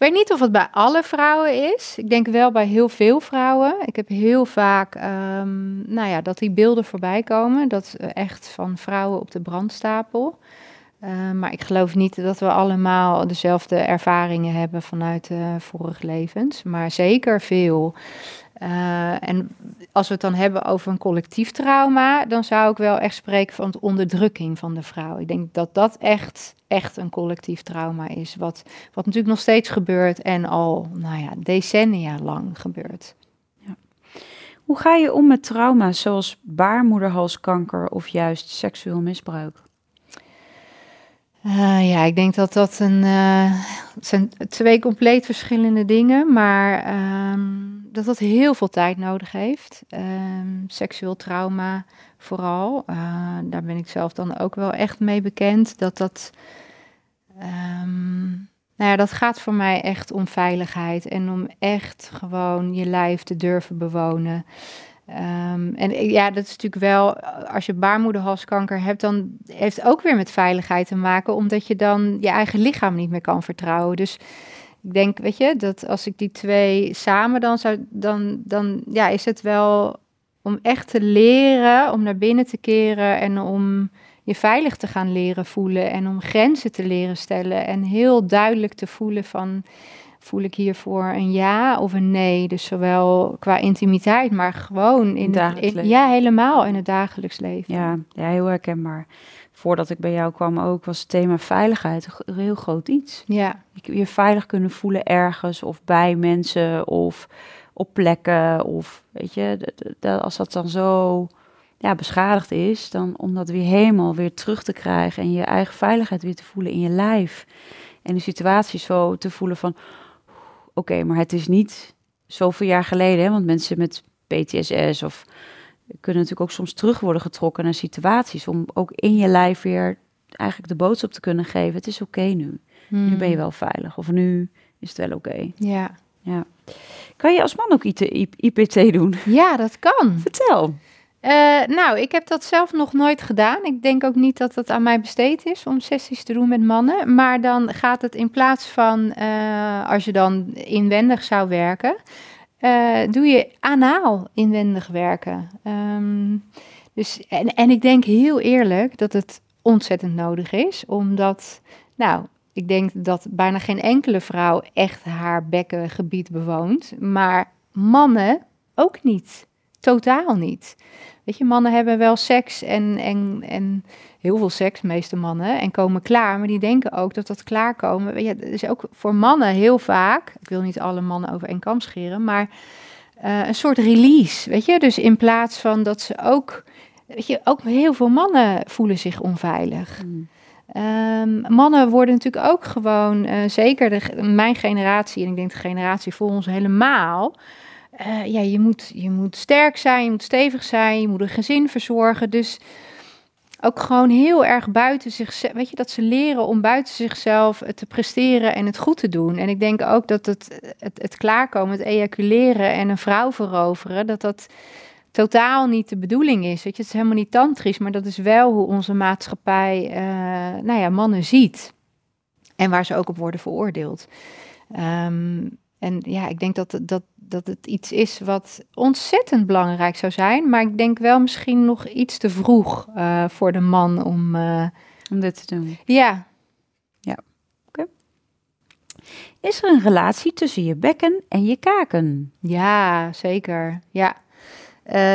Ik weet niet of het bij alle vrouwen is. Ik denk wel bij heel veel vrouwen. Ik heb heel vaak dat die beelden voorbij komen. Dat is echt van vrouwen op de brandstapel. Maar ik geloof niet dat we allemaal dezelfde ervaringen hebben vanuit vorige levens. Maar zeker veel. En als we het dan hebben over een collectief trauma, dan zou ik wel echt spreken van de onderdrukking van de vrouw. Ik denk dat dat echt een collectief trauma is, wat natuurlijk nog steeds gebeurt en al decennia lang gebeurt. Ja. Hoe ga je om met trauma's zoals baarmoederhalskanker of juist seksueel misbruik? Ik denk dat dat het zijn twee compleet verschillende dingen, maar dat heel veel tijd nodig heeft. Seksueel trauma vooral. Daar ben ik zelf dan ook wel echt mee bekend. Dat gaat voor mij echt om veiligheid en om echt gewoon je lijf te durven bewonen. Dat is natuurlijk wel, als je baarmoederhalskanker hebt, dan heeft het ook weer met veiligheid te maken, omdat je dan je eigen lichaam niet meer kan vertrouwen. Dus ik denk, weet je, dat als ik die twee samen dan is het wel om echt te leren, om naar binnen te keren en om je veilig te gaan leren voelen en om grenzen te leren stellen en heel duidelijk te voelen van, voel ik hiervoor een ja of een nee? Dus zowel qua intimiteit, maar gewoon in dagelijks leven. Helemaal in het dagelijks leven. Ja, heel herkenbaar. Voordat ik bij jou kwam ook, was het thema veiligheid een heel groot iets. Ja. Je veilig kunnen voelen ergens of bij mensen of op plekken. Of weet je, als dat dan zo ja, beschadigd is, dan om dat weer helemaal weer terug te krijgen en je eigen veiligheid weer te voelen in je lijf. En de situatie zo te voelen van, oké, maar het is niet zoveel jaar geleden, hè, want mensen met PTSS of kunnen natuurlijk ook soms terug worden getrokken naar situaties, om ook in je lijf weer eigenlijk de boodschap te kunnen geven, het is oké nu. Nu ben je wel veilig, of nu is het wel oké. Ja. Ja. Kan je als man ook IPT doen? Ja, dat kan. Vertel. Nou, ik heb dat zelf nog nooit gedaan. Ik denk ook niet dat dat aan mij besteed is om sessies te doen met mannen. Maar dan gaat het in plaats van, als je dan inwendig zou werken, doe je anaal inwendig werken. Dus ik denk heel eerlijk dat het ontzettend nodig is, omdat, nou, ik denk dat bijna geen enkele vrouw echt haar bekkengebied bewoont, maar mannen ook niet. Totaal niet. Weet je, mannen hebben wel seks en heel veel seks, meeste mannen, en komen klaar, maar die denken ook dat klaarkomen. Ja, dat is ook voor mannen heel vaak, ik wil niet alle mannen over één kam scheren, maar een soort release, weet je. Dus in plaats van dat ze ook, weet je, ook heel veel mannen voelen zich onveilig. Mannen worden natuurlijk ook gewoon, zeker mijn generatie, en ik denk de generatie voor ons helemaal, je moet sterk zijn, je moet stevig zijn, je moet een gezin verzorgen. Dus ook gewoon heel erg buiten zichzelf, weet je, dat ze leren om buiten zichzelf te presteren en het goed te doen. En ik denk ook dat het klaarkomen, het ejaculeren en een vrouw veroveren, dat totaal niet de bedoeling is. Weet je, het is helemaal niet tantrisch, maar dat is wel hoe onze maatschappij mannen ziet. En waar ze ook op worden veroordeeld. En ja, ik denk dat het iets is wat ontzettend belangrijk zou zijn. Maar ik denk wel misschien nog iets te vroeg voor de man om dit te doen. Ja. Ja, oké. Is er een relatie tussen je bekken en je kaken? Ja, zeker. Ja.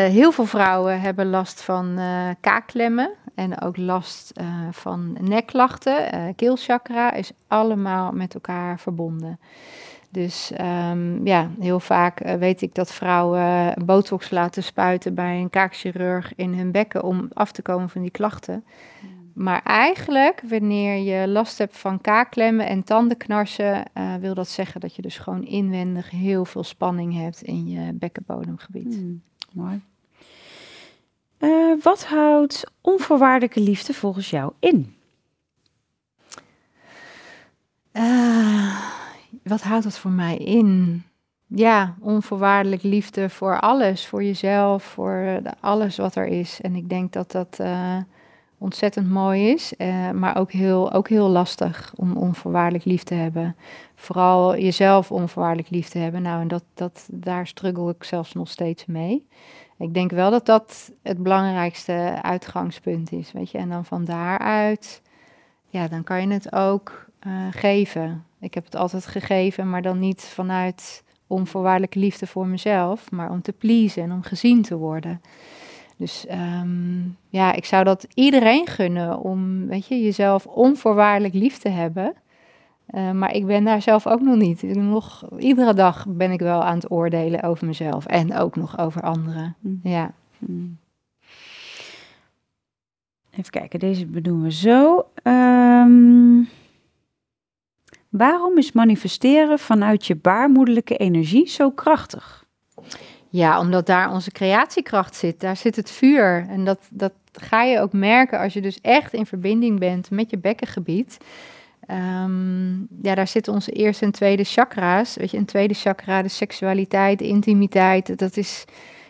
Heel veel vrouwen hebben last van kaakklemmen en ook last van nekklachten. Keelchakra is allemaal met elkaar verbonden. Dus heel vaak weet ik dat vrouwen botox laten spuiten bij een kaakchirurg in hun bekken om af te komen van die klachten. Ja. Maar eigenlijk, wanneer je last hebt van kaakklemmen en tandenknarsen, wil dat zeggen dat je dus gewoon inwendig heel veel spanning hebt in je bekkenbodemgebied. Mm. Mooi. Wat houdt onvoorwaardelijke liefde volgens jou in? Wat houdt dat voor mij in? Ja, onvoorwaardelijk liefde voor alles. Voor jezelf, voor alles wat er is. En ik denk dat dat ontzettend mooi is. Maar ook heel lastig om onvoorwaardelijk lief te hebben. Vooral jezelf onvoorwaardelijk lief te hebben. Nou, en daar struggle ik zelfs nog steeds mee. Ik denk wel dat dat het belangrijkste uitgangspunt is. Weet je? En dan van daaruit, ja, dan kan je het ook geven. Ik heb het altijd gegeven, maar dan niet vanuit onvoorwaardelijke liefde voor mezelf, maar om te pleasen en om gezien te worden. Dus ik zou dat iedereen gunnen om, weet je, jezelf onvoorwaardelijk lief te hebben. Maar ik ben daar zelf ook nog niet. Nog iedere dag ben ik wel aan het oordelen over mezelf en ook nog over anderen. Mm. Ja. Mm. Even kijken, deze bedoelen we zo. Waarom is manifesteren vanuit je baarmoederlijke energie zo krachtig? Ja, omdat daar onze creatiekracht zit. Daar zit het vuur. En dat ga je ook merken als je dus echt in verbinding bent met je bekkengebied. Daar zitten onze eerste en tweede chakra's. Weet je, een tweede chakra, de seksualiteit, de intimiteit. Dat is,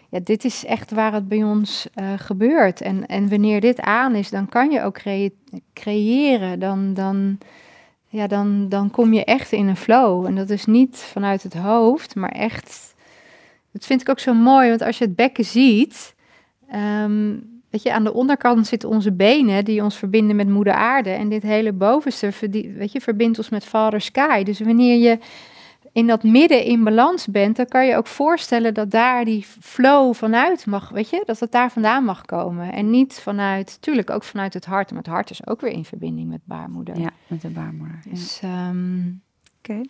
ja, dit is echt waar het bij ons gebeurt. En wanneer dit aan is, dan kan je ook creëren. Dan kom je echt in een flow. En dat is niet vanuit het hoofd, maar echt. Dat vind ik ook zo mooi, want als je het bekken ziet, weet je, aan de onderkant zitten onze benen die ons verbinden met moeder aarde. En dit hele bovenste, weet je, verbindt ons met Father Sky. Dus wanneer je in dat midden in balans bent, dan kan je ook voorstellen dat daar die flow vanuit mag, weet je, dat het daar vandaan mag komen. En niet vanuit, tuurlijk ook vanuit het hart, maar het hart is ook weer in verbinding met baarmoeder. Ja, met de baarmoeder. Dus, ja. Oké.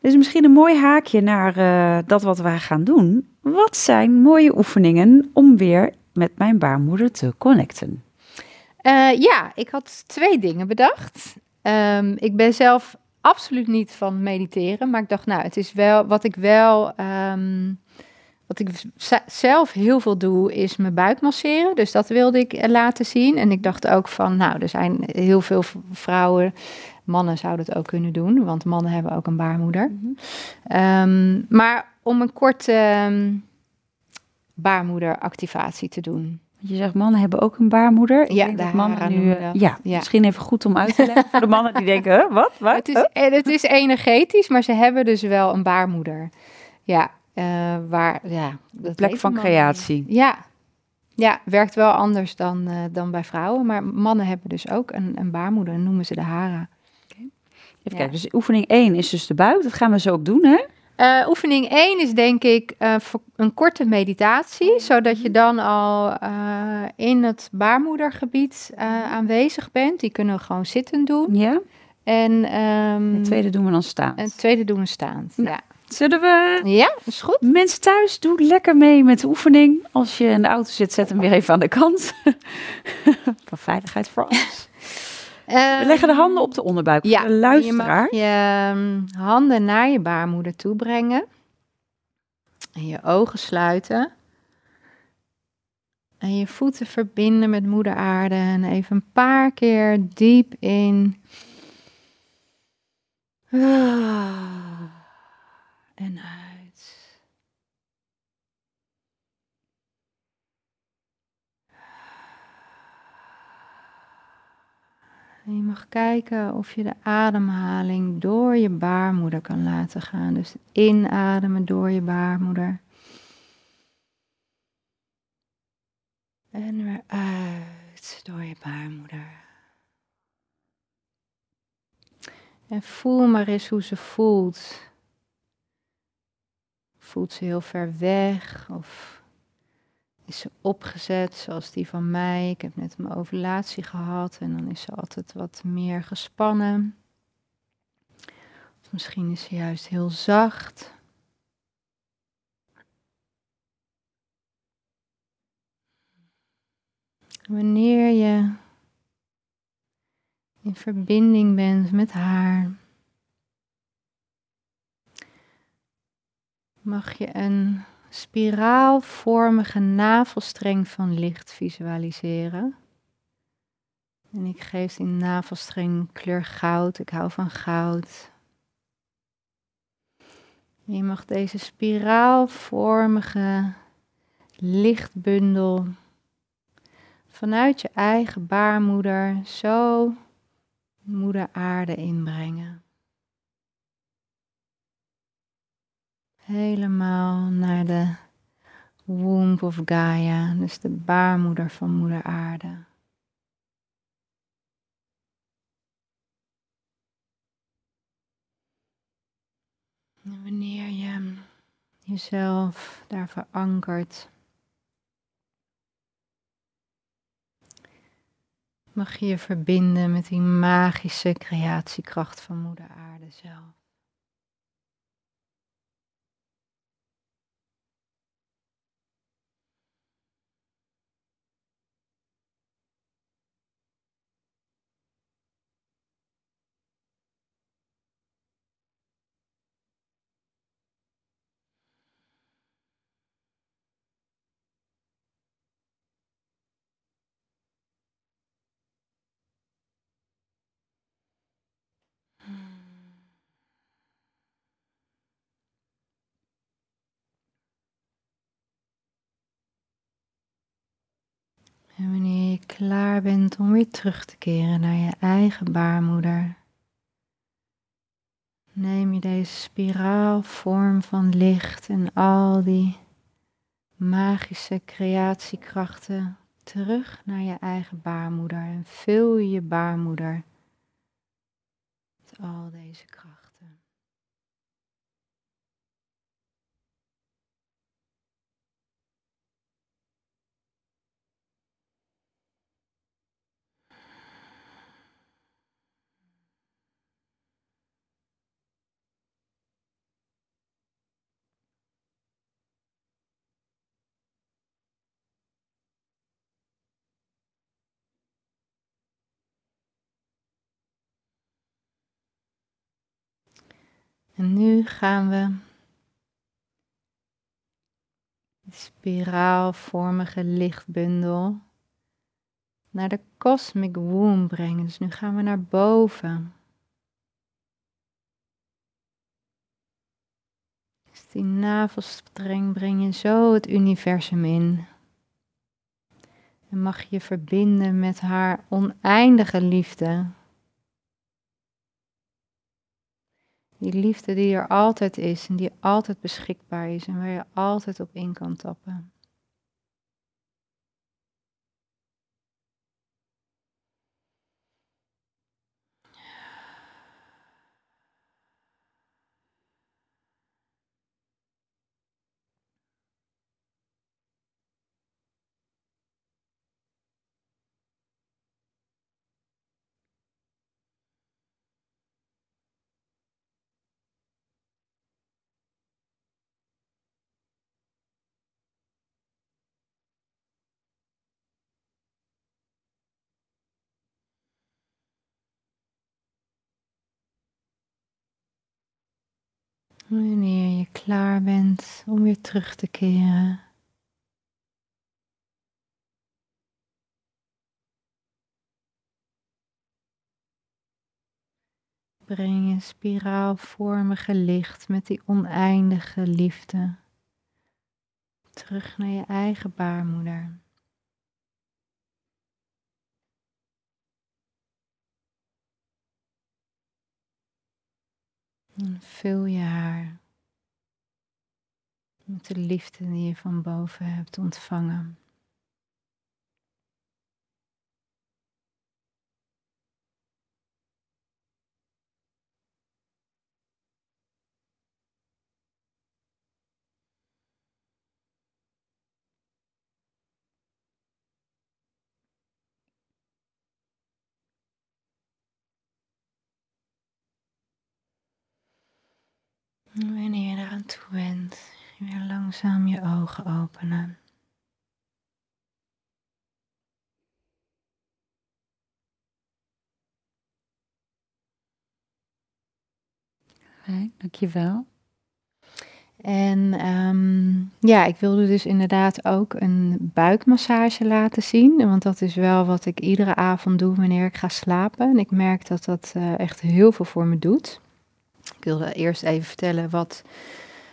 Dus misschien een mooi haakje naar dat wat wij gaan doen. Wat zijn mooie oefeningen om weer met mijn baarmoeder te connecten? Ja, ik had twee dingen bedacht. Ik ben zelf absoluut niet van mediteren, maar ik dacht, nou, het is wel wat ik wel... Wat ik zelf heel veel doe, is mijn buik masseren. Dus dat wilde ik laten zien. En ik dacht ook van, nou, er zijn heel veel vrouwen... Mannen zouden het ook kunnen doen, want mannen hebben ook een baarmoeder. Mm-hmm. Maar om een korte baarmoederactivatie te doen. Je zegt, mannen hebben ook een baarmoeder. Ja, de mannen nu. Ja, misschien even goed om uit te leggen voor de mannen die denken, huh, wat? Het is energetisch, maar ze hebben dus wel een baarmoeder. Ja. De plek van creatie. Ja, werkt wel anders dan bij vrouwen. Maar mannen hebben dus ook een baarmoeder en noemen ze de Hara. Okay. Even kijken, dus oefening 1 is dus de buik. Dat gaan we zo ook doen, hè? Oefening 1 is denk ik een korte meditatie. Zodat je dan al in het baarmoedergebied aanwezig bent. Die kunnen we gewoon zittend doen. Ja. En het tweede doen we dan staand. Ja. Zullen we? Ja, is goed. Mensen thuis, doe lekker mee met de oefening. Als je in de auto zit, zet hem weer even aan de kant. Van veiligheid voor ons. We leggen de handen op de onderbuik. Ja, de luisteraar. Je mag je handen naar je baarmoeder toe brengen. En je ogen sluiten. En je voeten verbinden met moeder aarde. En even een paar keer diep in. En uit. En je mag kijken of je de ademhaling door je baarmoeder kan laten gaan. Dus inademen door je baarmoeder. En weer uit door je baarmoeder. En voel maar eens hoe ze voelt. Voelt ze heel ver weg of is ze opgezet zoals die van mij? Ik heb net mijn ovulatie gehad en dan is ze altijd wat meer gespannen. Of misschien is ze juist heel zacht. Wanneer je in verbinding bent met haar... mag je een spiraalvormige navelstreng van licht visualiseren. En ik geef die navelstreng kleur goud. Ik hou van goud. Je mag deze spiraalvormige lichtbundel vanuit je eigen baarmoeder zo moeder aarde inbrengen. Helemaal naar de womb of Gaia, dus de baarmoeder van moeder aarde. En wanneer je jezelf daar verankert, mag je je verbinden met die magische creatiekracht van moeder aarde zelf. En wanneer je klaar bent om weer terug te keren naar je eigen baarmoeder, neem je deze spiraalvorm van licht en al die magische creatiekrachten terug naar je eigen baarmoeder en vul je baarmoeder met al deze krachten. En nu gaan we de spiraalvormige lichtbundel naar de cosmic womb brengen. Dus nu gaan we naar boven. Dus die navelstreng breng je zo het universum in. En mag je verbinden met haar oneindige liefde. Die liefde die er altijd is en die altijd beschikbaar is en waar je altijd op in kan tappen. Wanneer je klaar bent om weer terug te keren. Breng je spiraalvormige licht met die oneindige liefde terug naar je eigen baarmoeder. En vul je haar met de liefde die je van boven hebt ontvangen. Wanneer je eraan toe bent, weer langzaam je ogen openen. Fijn, dankjewel. En ik wilde dus inderdaad ook een buikmassage laten zien. Want dat is wel wat ik iedere avond doe wanneer ik ga slapen. En ik merk dat dat echt heel veel voor me doet. Ik wilde eerst even vertellen wat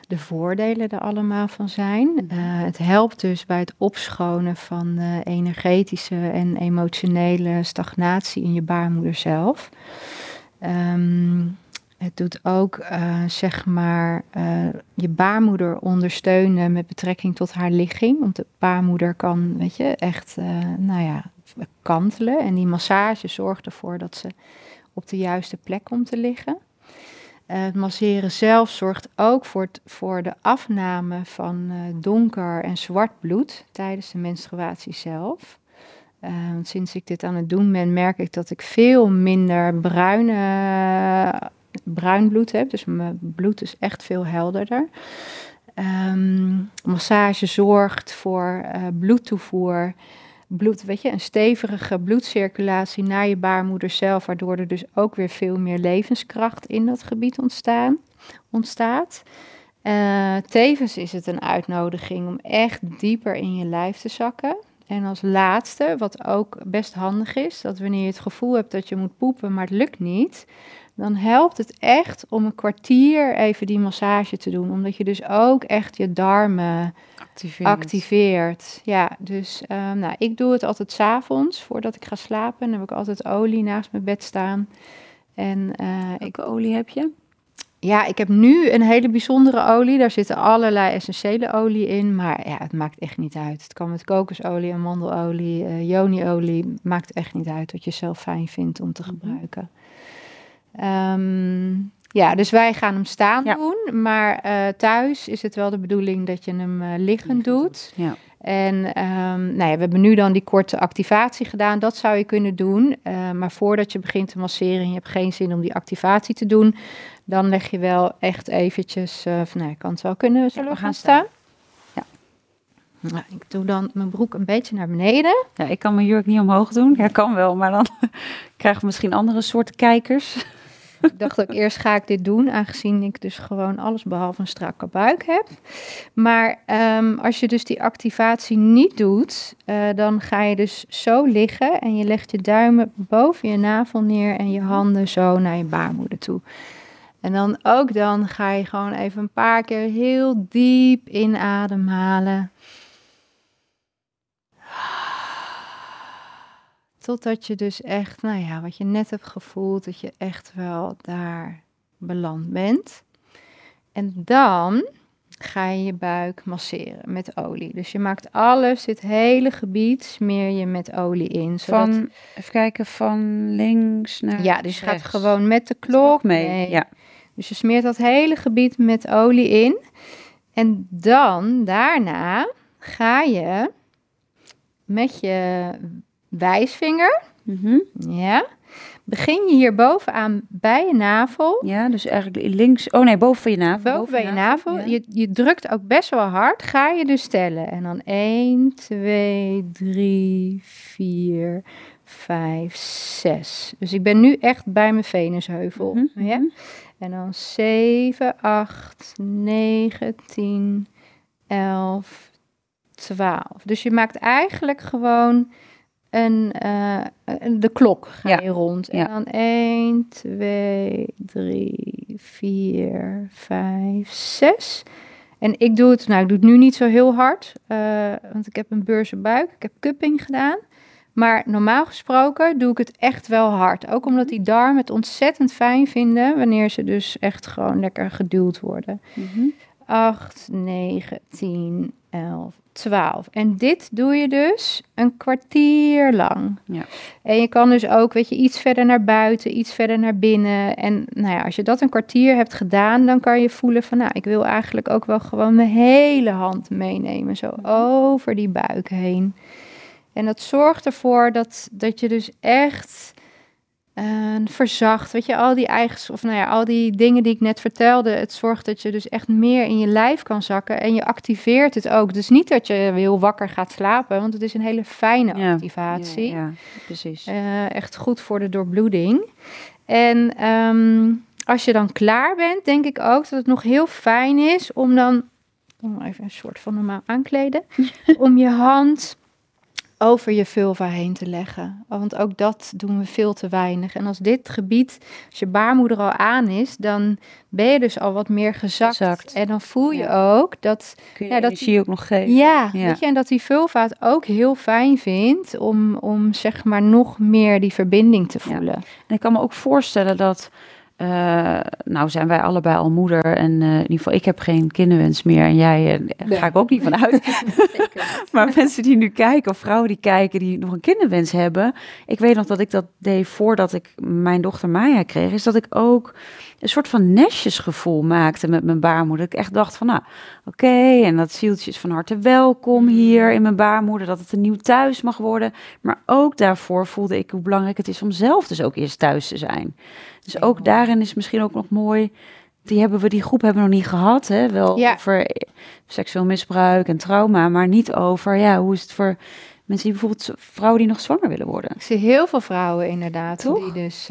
de voordelen er allemaal van zijn. Het helpt dus bij het opschonen van energetische en emotionele stagnatie in je baarmoeder zelf. Het doet ook je baarmoeder ondersteunen met betrekking tot haar ligging. Want de baarmoeder kan echt kantelen. En die massage zorgt ervoor dat ze op de juiste plek komt te liggen. Het masseren zelf zorgt ook voor de afname van donker en zwart bloed tijdens de menstruatie zelf. Sinds ik dit aan het doen ben, merk ik dat ik veel minder bruin bloed heb. Dus mijn bloed is echt veel helderder. Massage zorgt voor bloedtoevoer. Een stevige bloedcirculatie naar je baarmoeder zelf, waardoor er dus ook weer veel meer levenskracht in dat gebied ontstaat. Tevens is het een uitnodiging om echt dieper in je lijf te zakken. En als laatste, wat ook best handig is, dat wanneer je het gevoel hebt dat je moet poepen, maar het lukt niet, dan helpt het echt om een kwartier even die massage te doen. Omdat je dus ook echt je darmen activeert. Ja, dus ik doe het altijd 's avonds voordat ik ga slapen. Dan heb ik altijd olie naast mijn bed staan. En, welke olie heb je? Ja, ik heb nu een hele bijzondere olie. Daar zitten allerlei essentiële olie in. Maar ja, het maakt echt niet uit. Het kan met kokosolie, amandelolie, yoni-olie. Maakt echt niet uit wat je zelf fijn vindt om te gebruiken. Dus wij gaan hem staan doen, maar thuis is het wel de bedoeling dat je hem liggend doet. Ja. En we hebben nu dan die korte activatie gedaan, dat zou je kunnen doen. Maar voordat je begint te masseren en je hebt geen zin om die activatie te doen, dan leg je wel echt eventjes, kan het wel kunnen, zullen we gaan staan? Nou, ik doe dan mijn broek een beetje naar beneden. Ja, ik kan mijn jurk niet omhoog doen. Ja, kan wel, maar dan krijgen we misschien andere soorten kijkers. Ik dacht ook eerst ga ik dit doen, aangezien ik dus gewoon alles behalve een strakke buik heb. Maar als je dus die activatie niet doet, dan ga je dus zo liggen en je legt je duimen boven je navel neer en je handen zo naar je baarmoeder toe. En dan ook dan ga je gewoon even een paar keer heel diep inademhalen. Totdat je dus echt, nou ja, wat je net hebt gevoeld, dat je echt wel daar beland bent. En dan ga je je buik masseren met olie. Dus je maakt alles, dit hele gebied, smeer je met olie in. Zodat... even kijken, van links naar rechts. Ja, dus je gaat gewoon met de klok mee. Ja. Dus je smeert dat hele gebied met olie in. En dan, daarna, ga je met je... wijsvinger, mm-hmm. Ja. Begin je hier bovenaan bij je navel. Ja, dus eigenlijk links. Oh nee, boven je navel. Boven bij je navel. Ja. Je drukt ook best wel hard. Ga je dus tellen. En dan 1, 2, 3, 4, 5, 6. Dus ik ben nu echt bij mijn venusheuvel. Mm-hmm. Ja? En dan 7, 8, 9, 10, 11, 12. Dus je maakt eigenlijk gewoon... de klok ga je rond. En dan 1, 2, 3, 4, 5, 6. En ik doe het, nu niet zo heel hard. Want ik heb een beurzenbuik. Ik heb cupping gedaan. Maar normaal gesproken doe ik het echt wel hard. Ook omdat die darmen het ontzettend fijn vinden. Wanneer ze dus echt gewoon lekker geduwd worden. Mm-hmm. 8, 9, 10, 11. 12. En dit doe je dus een kwartier lang. Ja. En je kan dus ook, iets verder naar buiten, iets verder naar binnen. En als je dat een kwartier hebt gedaan, dan kan je voelen van, ik wil eigenlijk ook wel gewoon mijn hele hand meenemen. Zo over die buik heen. En dat zorgt ervoor dat je dus echt... verzacht, al die eigenschappen, al die dingen die ik net vertelde, het zorgt dat je dus echt meer in je lijf kan zakken en je activeert het ook. Dus niet dat je heel wakker gaat slapen, want het is een hele fijne activatie. Ja, precies. Echt goed voor de doorbloeding. En als je dan klaar bent, denk ik ook dat het nog heel fijn is om dan, even een soort van normaal aankleden, om je hand... over je vulva heen te leggen. Want ook dat doen we veel te weinig. En als dit gebied, als je baarmoeder al aan is... dan ben je dus al wat meer gezakt. En dan voel je ook dat... kun je energie ook nog geven. Ja. Weet je, en dat die vulva het ook heel fijn vindt... om zeg maar nog meer die verbinding te voelen. Ja. En ik kan me ook voorstellen dat... zijn wij allebei al moeder en in ieder geval ik heb geen kinderwens meer en jij ga ik ook niet van uit. Maar mensen die nu kijken of vrouwen die kijken die nog een kinderwens hebben, ik weet nog dat ik dat deed voordat ik mijn dochter Maya kreeg, is dat ik ook een soort van nestjesgevoel maakte met mijn baarmoeder. Ik echt dacht van en dat zieltje is van harte welkom hier in mijn baarmoeder, dat het een nieuw thuis mag worden. Maar ook daarvoor voelde ik hoe belangrijk het is om zelf dus ook eerst thuis te zijn. Dus ook daarin is misschien ook nog mooi, die groep hebben we nog niet gehad, hè? Wel over seksueel misbruik en trauma, maar niet over, hoe is het voor mensen die bijvoorbeeld vrouwen die nog zwanger willen worden. Ik zie heel veel vrouwen inderdaad, toch? Die dus,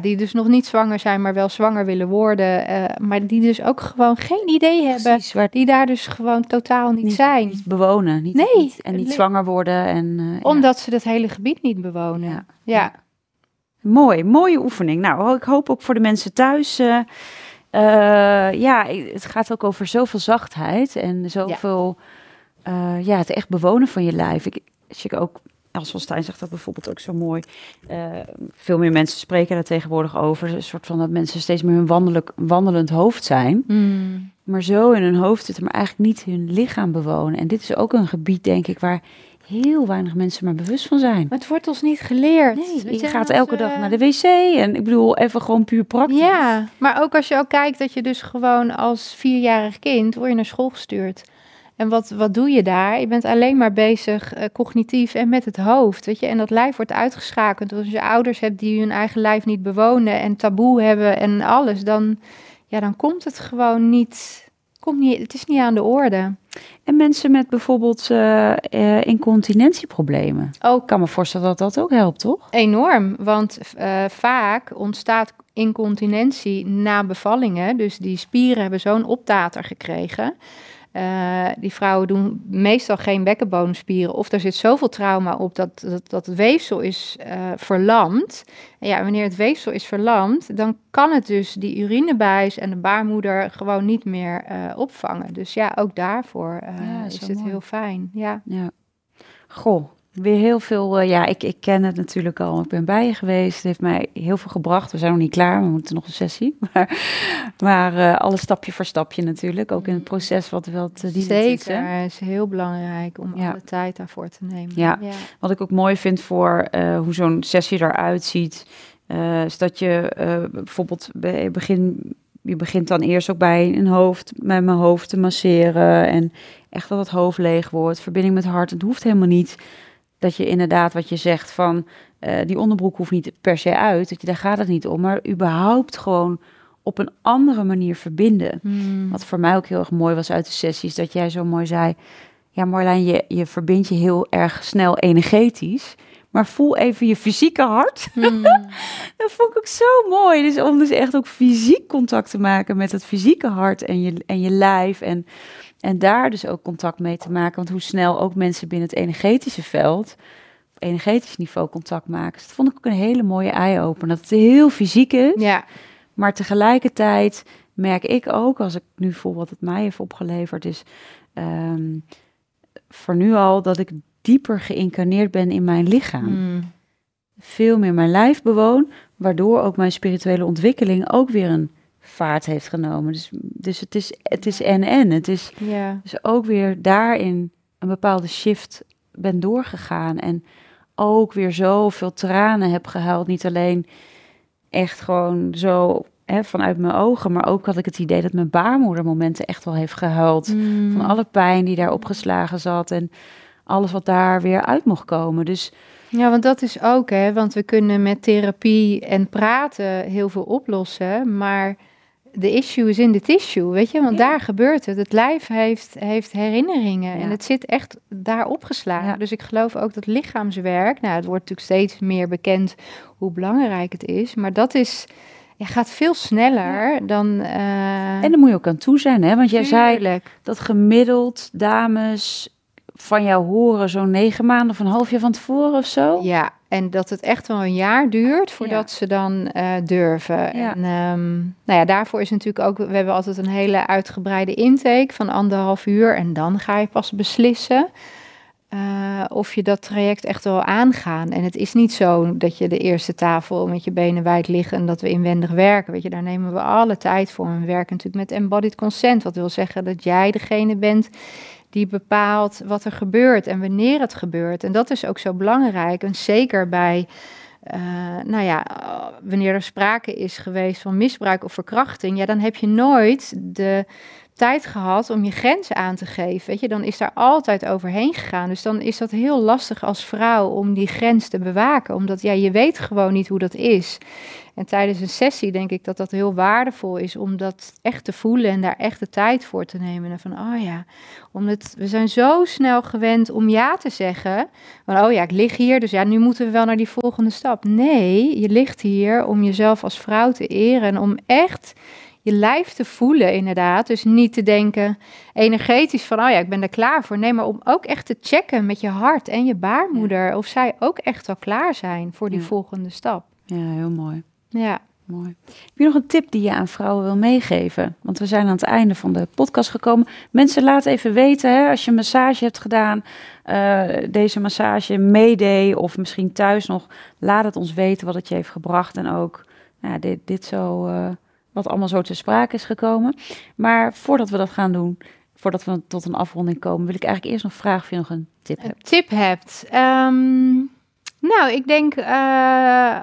die dus nog niet zwanger zijn, maar wel zwanger willen worden, maar die dus ook gewoon geen idee hebben, die daar dus gewoon totaal niet zijn. Niet bewonen, niet zwanger worden. En, omdat ze dat hele gebied niet bewonen, ja. Mooie oefening. Ik hoop ook voor de mensen thuis. Het gaat ook over zoveel zachtheid en zoveel... het echt bewonen van je lijf. Ik ook, Els van Stijn zegt dat bijvoorbeeld ook zo mooi. Veel meer mensen spreken daar tegenwoordig over. Een soort van dat mensen steeds meer hun wandelend hoofd zijn. Mm. Maar zo in hun hoofd zitten, maar eigenlijk niet hun lichaam bewonen. En dit is ook een gebied, denk ik, waar... heel weinig mensen maar bewust van zijn. Maar het wordt ons niet geleerd. Nee, je gaat elke dag naar de wc en ik bedoel even gewoon puur praktisch. Ja, maar ook als je kijkt dat je dus gewoon als 4-jarig kind word je naar school gestuurd. En wat doe je daar? Je bent alleen maar bezig cognitief en met het hoofd, weet je. En dat lijf wordt uitgeschakeld. Dus als je ouders hebt die hun eigen lijf niet bewonen en taboe hebben en alles, dan komt het gewoon niet... Het is niet aan de orde. En mensen met bijvoorbeeld incontinentieproblemen. Ook. Ik kan me voorstellen dat dat ook helpt, toch? Enorm, want vaak ontstaat incontinentie na bevallingen. Dus die spieren hebben zo'n optater gekregen. Die vrouwen doen meestal geen bekkenbodemspieren. Of er zit zoveel trauma op dat het weefsel is verlamd. En ja, wanneer het weefsel is verlamd, dan kan het dus die urinebijs en de baarmoeder gewoon niet meer opvangen. Dus ja, ook daarvoor is het mooi. Heel fijn. Ja. Ja. Goh, weer heel veel... ik ken het natuurlijk al. Ik ben bij je geweest. Het heeft mij heel veel gebracht. We zijn nog niet klaar. We moeten nog een sessie. Maar alles stapje voor stapje natuurlijk. Ook in het proces wat die is. Zeker. Is heel belangrijk om alle tijd daarvoor te nemen. Ja. Ja. Wat ik ook mooi vind voor hoe zo'n sessie eruit ziet... is dat je bijvoorbeeld je begint dan eerst ook bij met mijn hoofd te masseren. En echt dat het hoofd leeg wordt. Verbinding met het hart. Het hoeft helemaal niet... Dat je inderdaad wat je zegt van die onderbroek hoeft niet per se uit. Daar gaat het niet om. Maar überhaupt gewoon op een andere manier verbinden. Mm. Wat voor mij ook heel erg mooi was uit de sessies. Dat jij zo mooi zei. Ja, Marjolein, je verbindt je heel erg snel energetisch. Maar voel even je fysieke hart. Mm. Dat vond ik ook zo mooi. Dus om dus echt ook fysiek contact te maken met het fysieke hart en je lijf. En daar dus ook contact mee te maken. Want hoe snel ook mensen binnen het energetische veld... op energetisch niveau contact maken. Dus dat vond ik ook een hele mooie eye-opener. Dat het heel fysiek is. Ja. Maar tegelijkertijd merk ik ook... als ik nu voel wat het mij heeft opgeleverd is... voor nu al dat ik dieper geïncarneerd ben in mijn lichaam. Mm. Veel meer mijn lijf bewoon. Waardoor ook mijn spirituele ontwikkeling ook weer een... vaart heeft genomen. Dus het is en. Het is dus ook weer daarin een bepaalde shift ben doorgegaan. En ook weer zoveel tranen heb gehuild. Niet alleen echt gewoon zo vanuit mijn ogen, maar ook had ik het idee dat mijn baarmoeder momenten echt wel heeft gehuild. Mm. Van alle pijn die daar opgeslagen zat en alles wat daar weer uit mocht komen. Dus ja, want dat is ook, hè. Want we kunnen met therapie en praten heel veel oplossen, maar de issue is in de tissue, weet je. Want daar gebeurt het. Het lijf heeft herinneringen en het zit echt daar opgeslagen. Ja. Dus ik geloof ook dat lichaamswerk, het wordt natuurlijk steeds meer bekend hoe belangrijk het is, maar dat is... Je gaat veel sneller dan... En daar moet je ook aan toe zijn, hè. Want jij zei dat gemiddeld dames... van jou horen zo'n 9 maanden of een half jaar van tevoren of zo. Ja, en dat het echt wel een jaar duurt voordat ze dan durven. Ja. En, daarvoor is natuurlijk ook... We hebben altijd een hele uitgebreide intake van 1,5 uur... en dan ga je pas beslissen of je dat traject echt wil aangaan. En het is niet zo dat je de eerste tafel met je benen wijd liggen... en dat we inwendig werken. Weet je, daar nemen we alle tijd voor. We werken natuurlijk met embodied consent. Wat wil zeggen dat jij degene bent... die bepaalt wat er gebeurt en wanneer het gebeurt. En dat is ook zo belangrijk. En zeker bij, wanneer er sprake is geweest van misbruik of verkrachting... dan heb je nooit de tijd gehad om je grenzen aan te geven. Weet je? Dan is daar altijd overheen gegaan. Dus dan is dat heel lastig als vrouw om die grens te bewaken. Omdat je weet gewoon niet hoe dat is. En tijdens een sessie denk ik dat heel waardevol is om dat echt te voelen en daar echt de tijd voor te nemen. En van, omdat we zijn zo snel gewend om ja te zeggen. Van, ik lig hier, dus nu moeten we wel naar die volgende stap. Nee, je ligt hier om jezelf als vrouw te eren en om echt... je lijf te voelen inderdaad, dus niet te denken energetisch van ik ben er klaar voor. Nee, maar om ook echt te checken met je hart en je baarmoeder of zij ook echt al klaar zijn voor die volgende stap. Ja, heel mooi. Ja. Mooi. Heb je nog een tip die je aan vrouwen wil meegeven? Want we zijn aan het einde van de podcast gekomen. Mensen, laat even weten, hè, als je een massage hebt gedaan, deze massage meedeed of misschien thuis nog, laat het ons weten wat het je heeft gebracht en ook dit zo... wat allemaal zo te sprake is gekomen. Maar voordat we dat gaan doen, voordat we tot een afronding komen... wil ik eigenlijk eerst nog vragen of je nog een tip hebt. Ik denk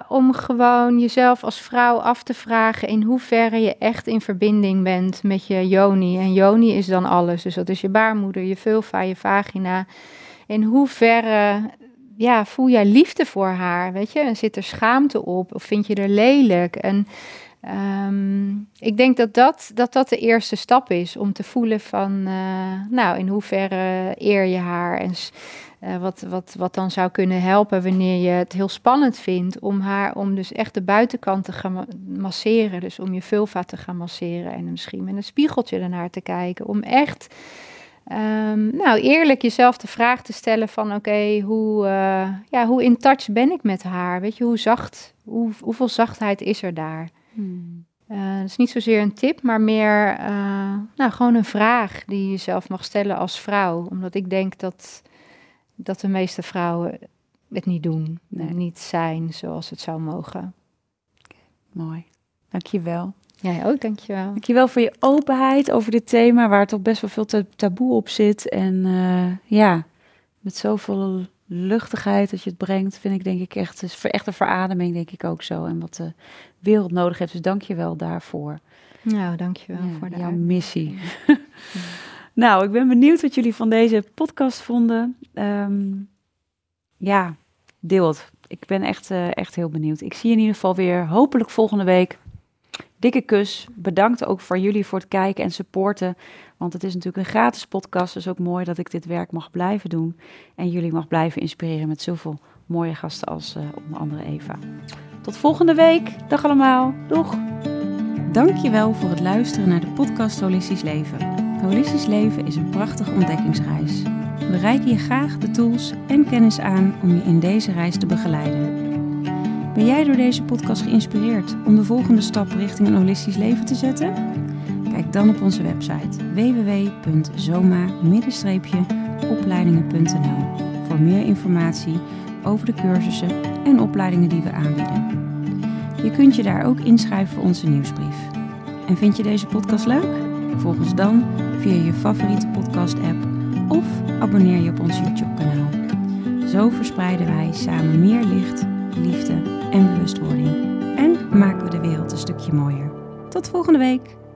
om gewoon jezelf als vrouw af te vragen... in hoeverre je echt in verbinding bent met je yoni. En yoni is dan alles. Dus dat is je baarmoeder, je vulva, je vagina. In hoeverre... voel jij liefde voor haar, weet je? En zit er schaamte op? Of vind je er lelijk? En Ik denk dat de eerste stap is om te voelen van, in hoeverre eer je haar en wat dan zou kunnen helpen wanneer je het heel spannend vindt om dus echt de buitenkant te gaan masseren, dus om je vulva te gaan masseren en misschien met een spiegeltje ernaar te kijken, om echt eerlijk jezelf de vraag te stellen van oké, hoe in touch ben ik met haar? Weet je, hoeveel zachtheid is er daar? Dat is niet zozeer een tip, maar meer gewoon een vraag die je zelf mag stellen als vrouw. Omdat ik denk dat de meeste vrouwen het niet doen. Nee. Niet zijn zoals het zou mogen. Okay, mooi. Dankjewel. Jij ook, dankjewel. Dankjewel voor je openheid over dit thema, waar toch best wel veel taboe op zit. En met zoveel luchtigheid dat je het brengt, vind ik denk ik echt een verademing, denk ik ook zo. En wat de wereld nodig heeft, dus dank je wel daarvoor. Nou, dank je wel voor jouw missie. Ja. Nou, ik ben benieuwd wat jullie van deze podcast vonden. Deel het. Ik ben echt heel benieuwd. Ik zie je in ieder geval weer hopelijk volgende week. Dikke kus. Bedankt ook voor jullie voor het kijken en supporten. Want het is natuurlijk een gratis podcast. Dus ook mooi dat ik dit werk mag blijven doen. En jullie mag blijven inspireren met zoveel mooie gasten als onder andere Eva. Tot volgende week. Dag allemaal. Doeg. Dankjewel voor het luisteren naar de podcast Holistisch Leven. Holistisch Leven is een prachtige ontdekkingsreis. We reiken je graag de tools en kennis aan om je in deze reis te begeleiden. Ben jij door deze podcast geïnspireerd om de volgende stap richting een holistisch leven te zetten? Kijk dan op onze website www.zoma-opleidingen.nl voor meer informatie over de cursussen en opleidingen die we aanbieden. Je kunt je daar ook inschrijven voor onze nieuwsbrief. En vind je deze podcast leuk? Volg ons dan via je favoriete podcast-app of abonneer je op ons YouTube-kanaal. Zo verspreiden wij samen meer licht, liefde en bewustwording. En maken we de wereld een stukje mooier. Tot volgende week!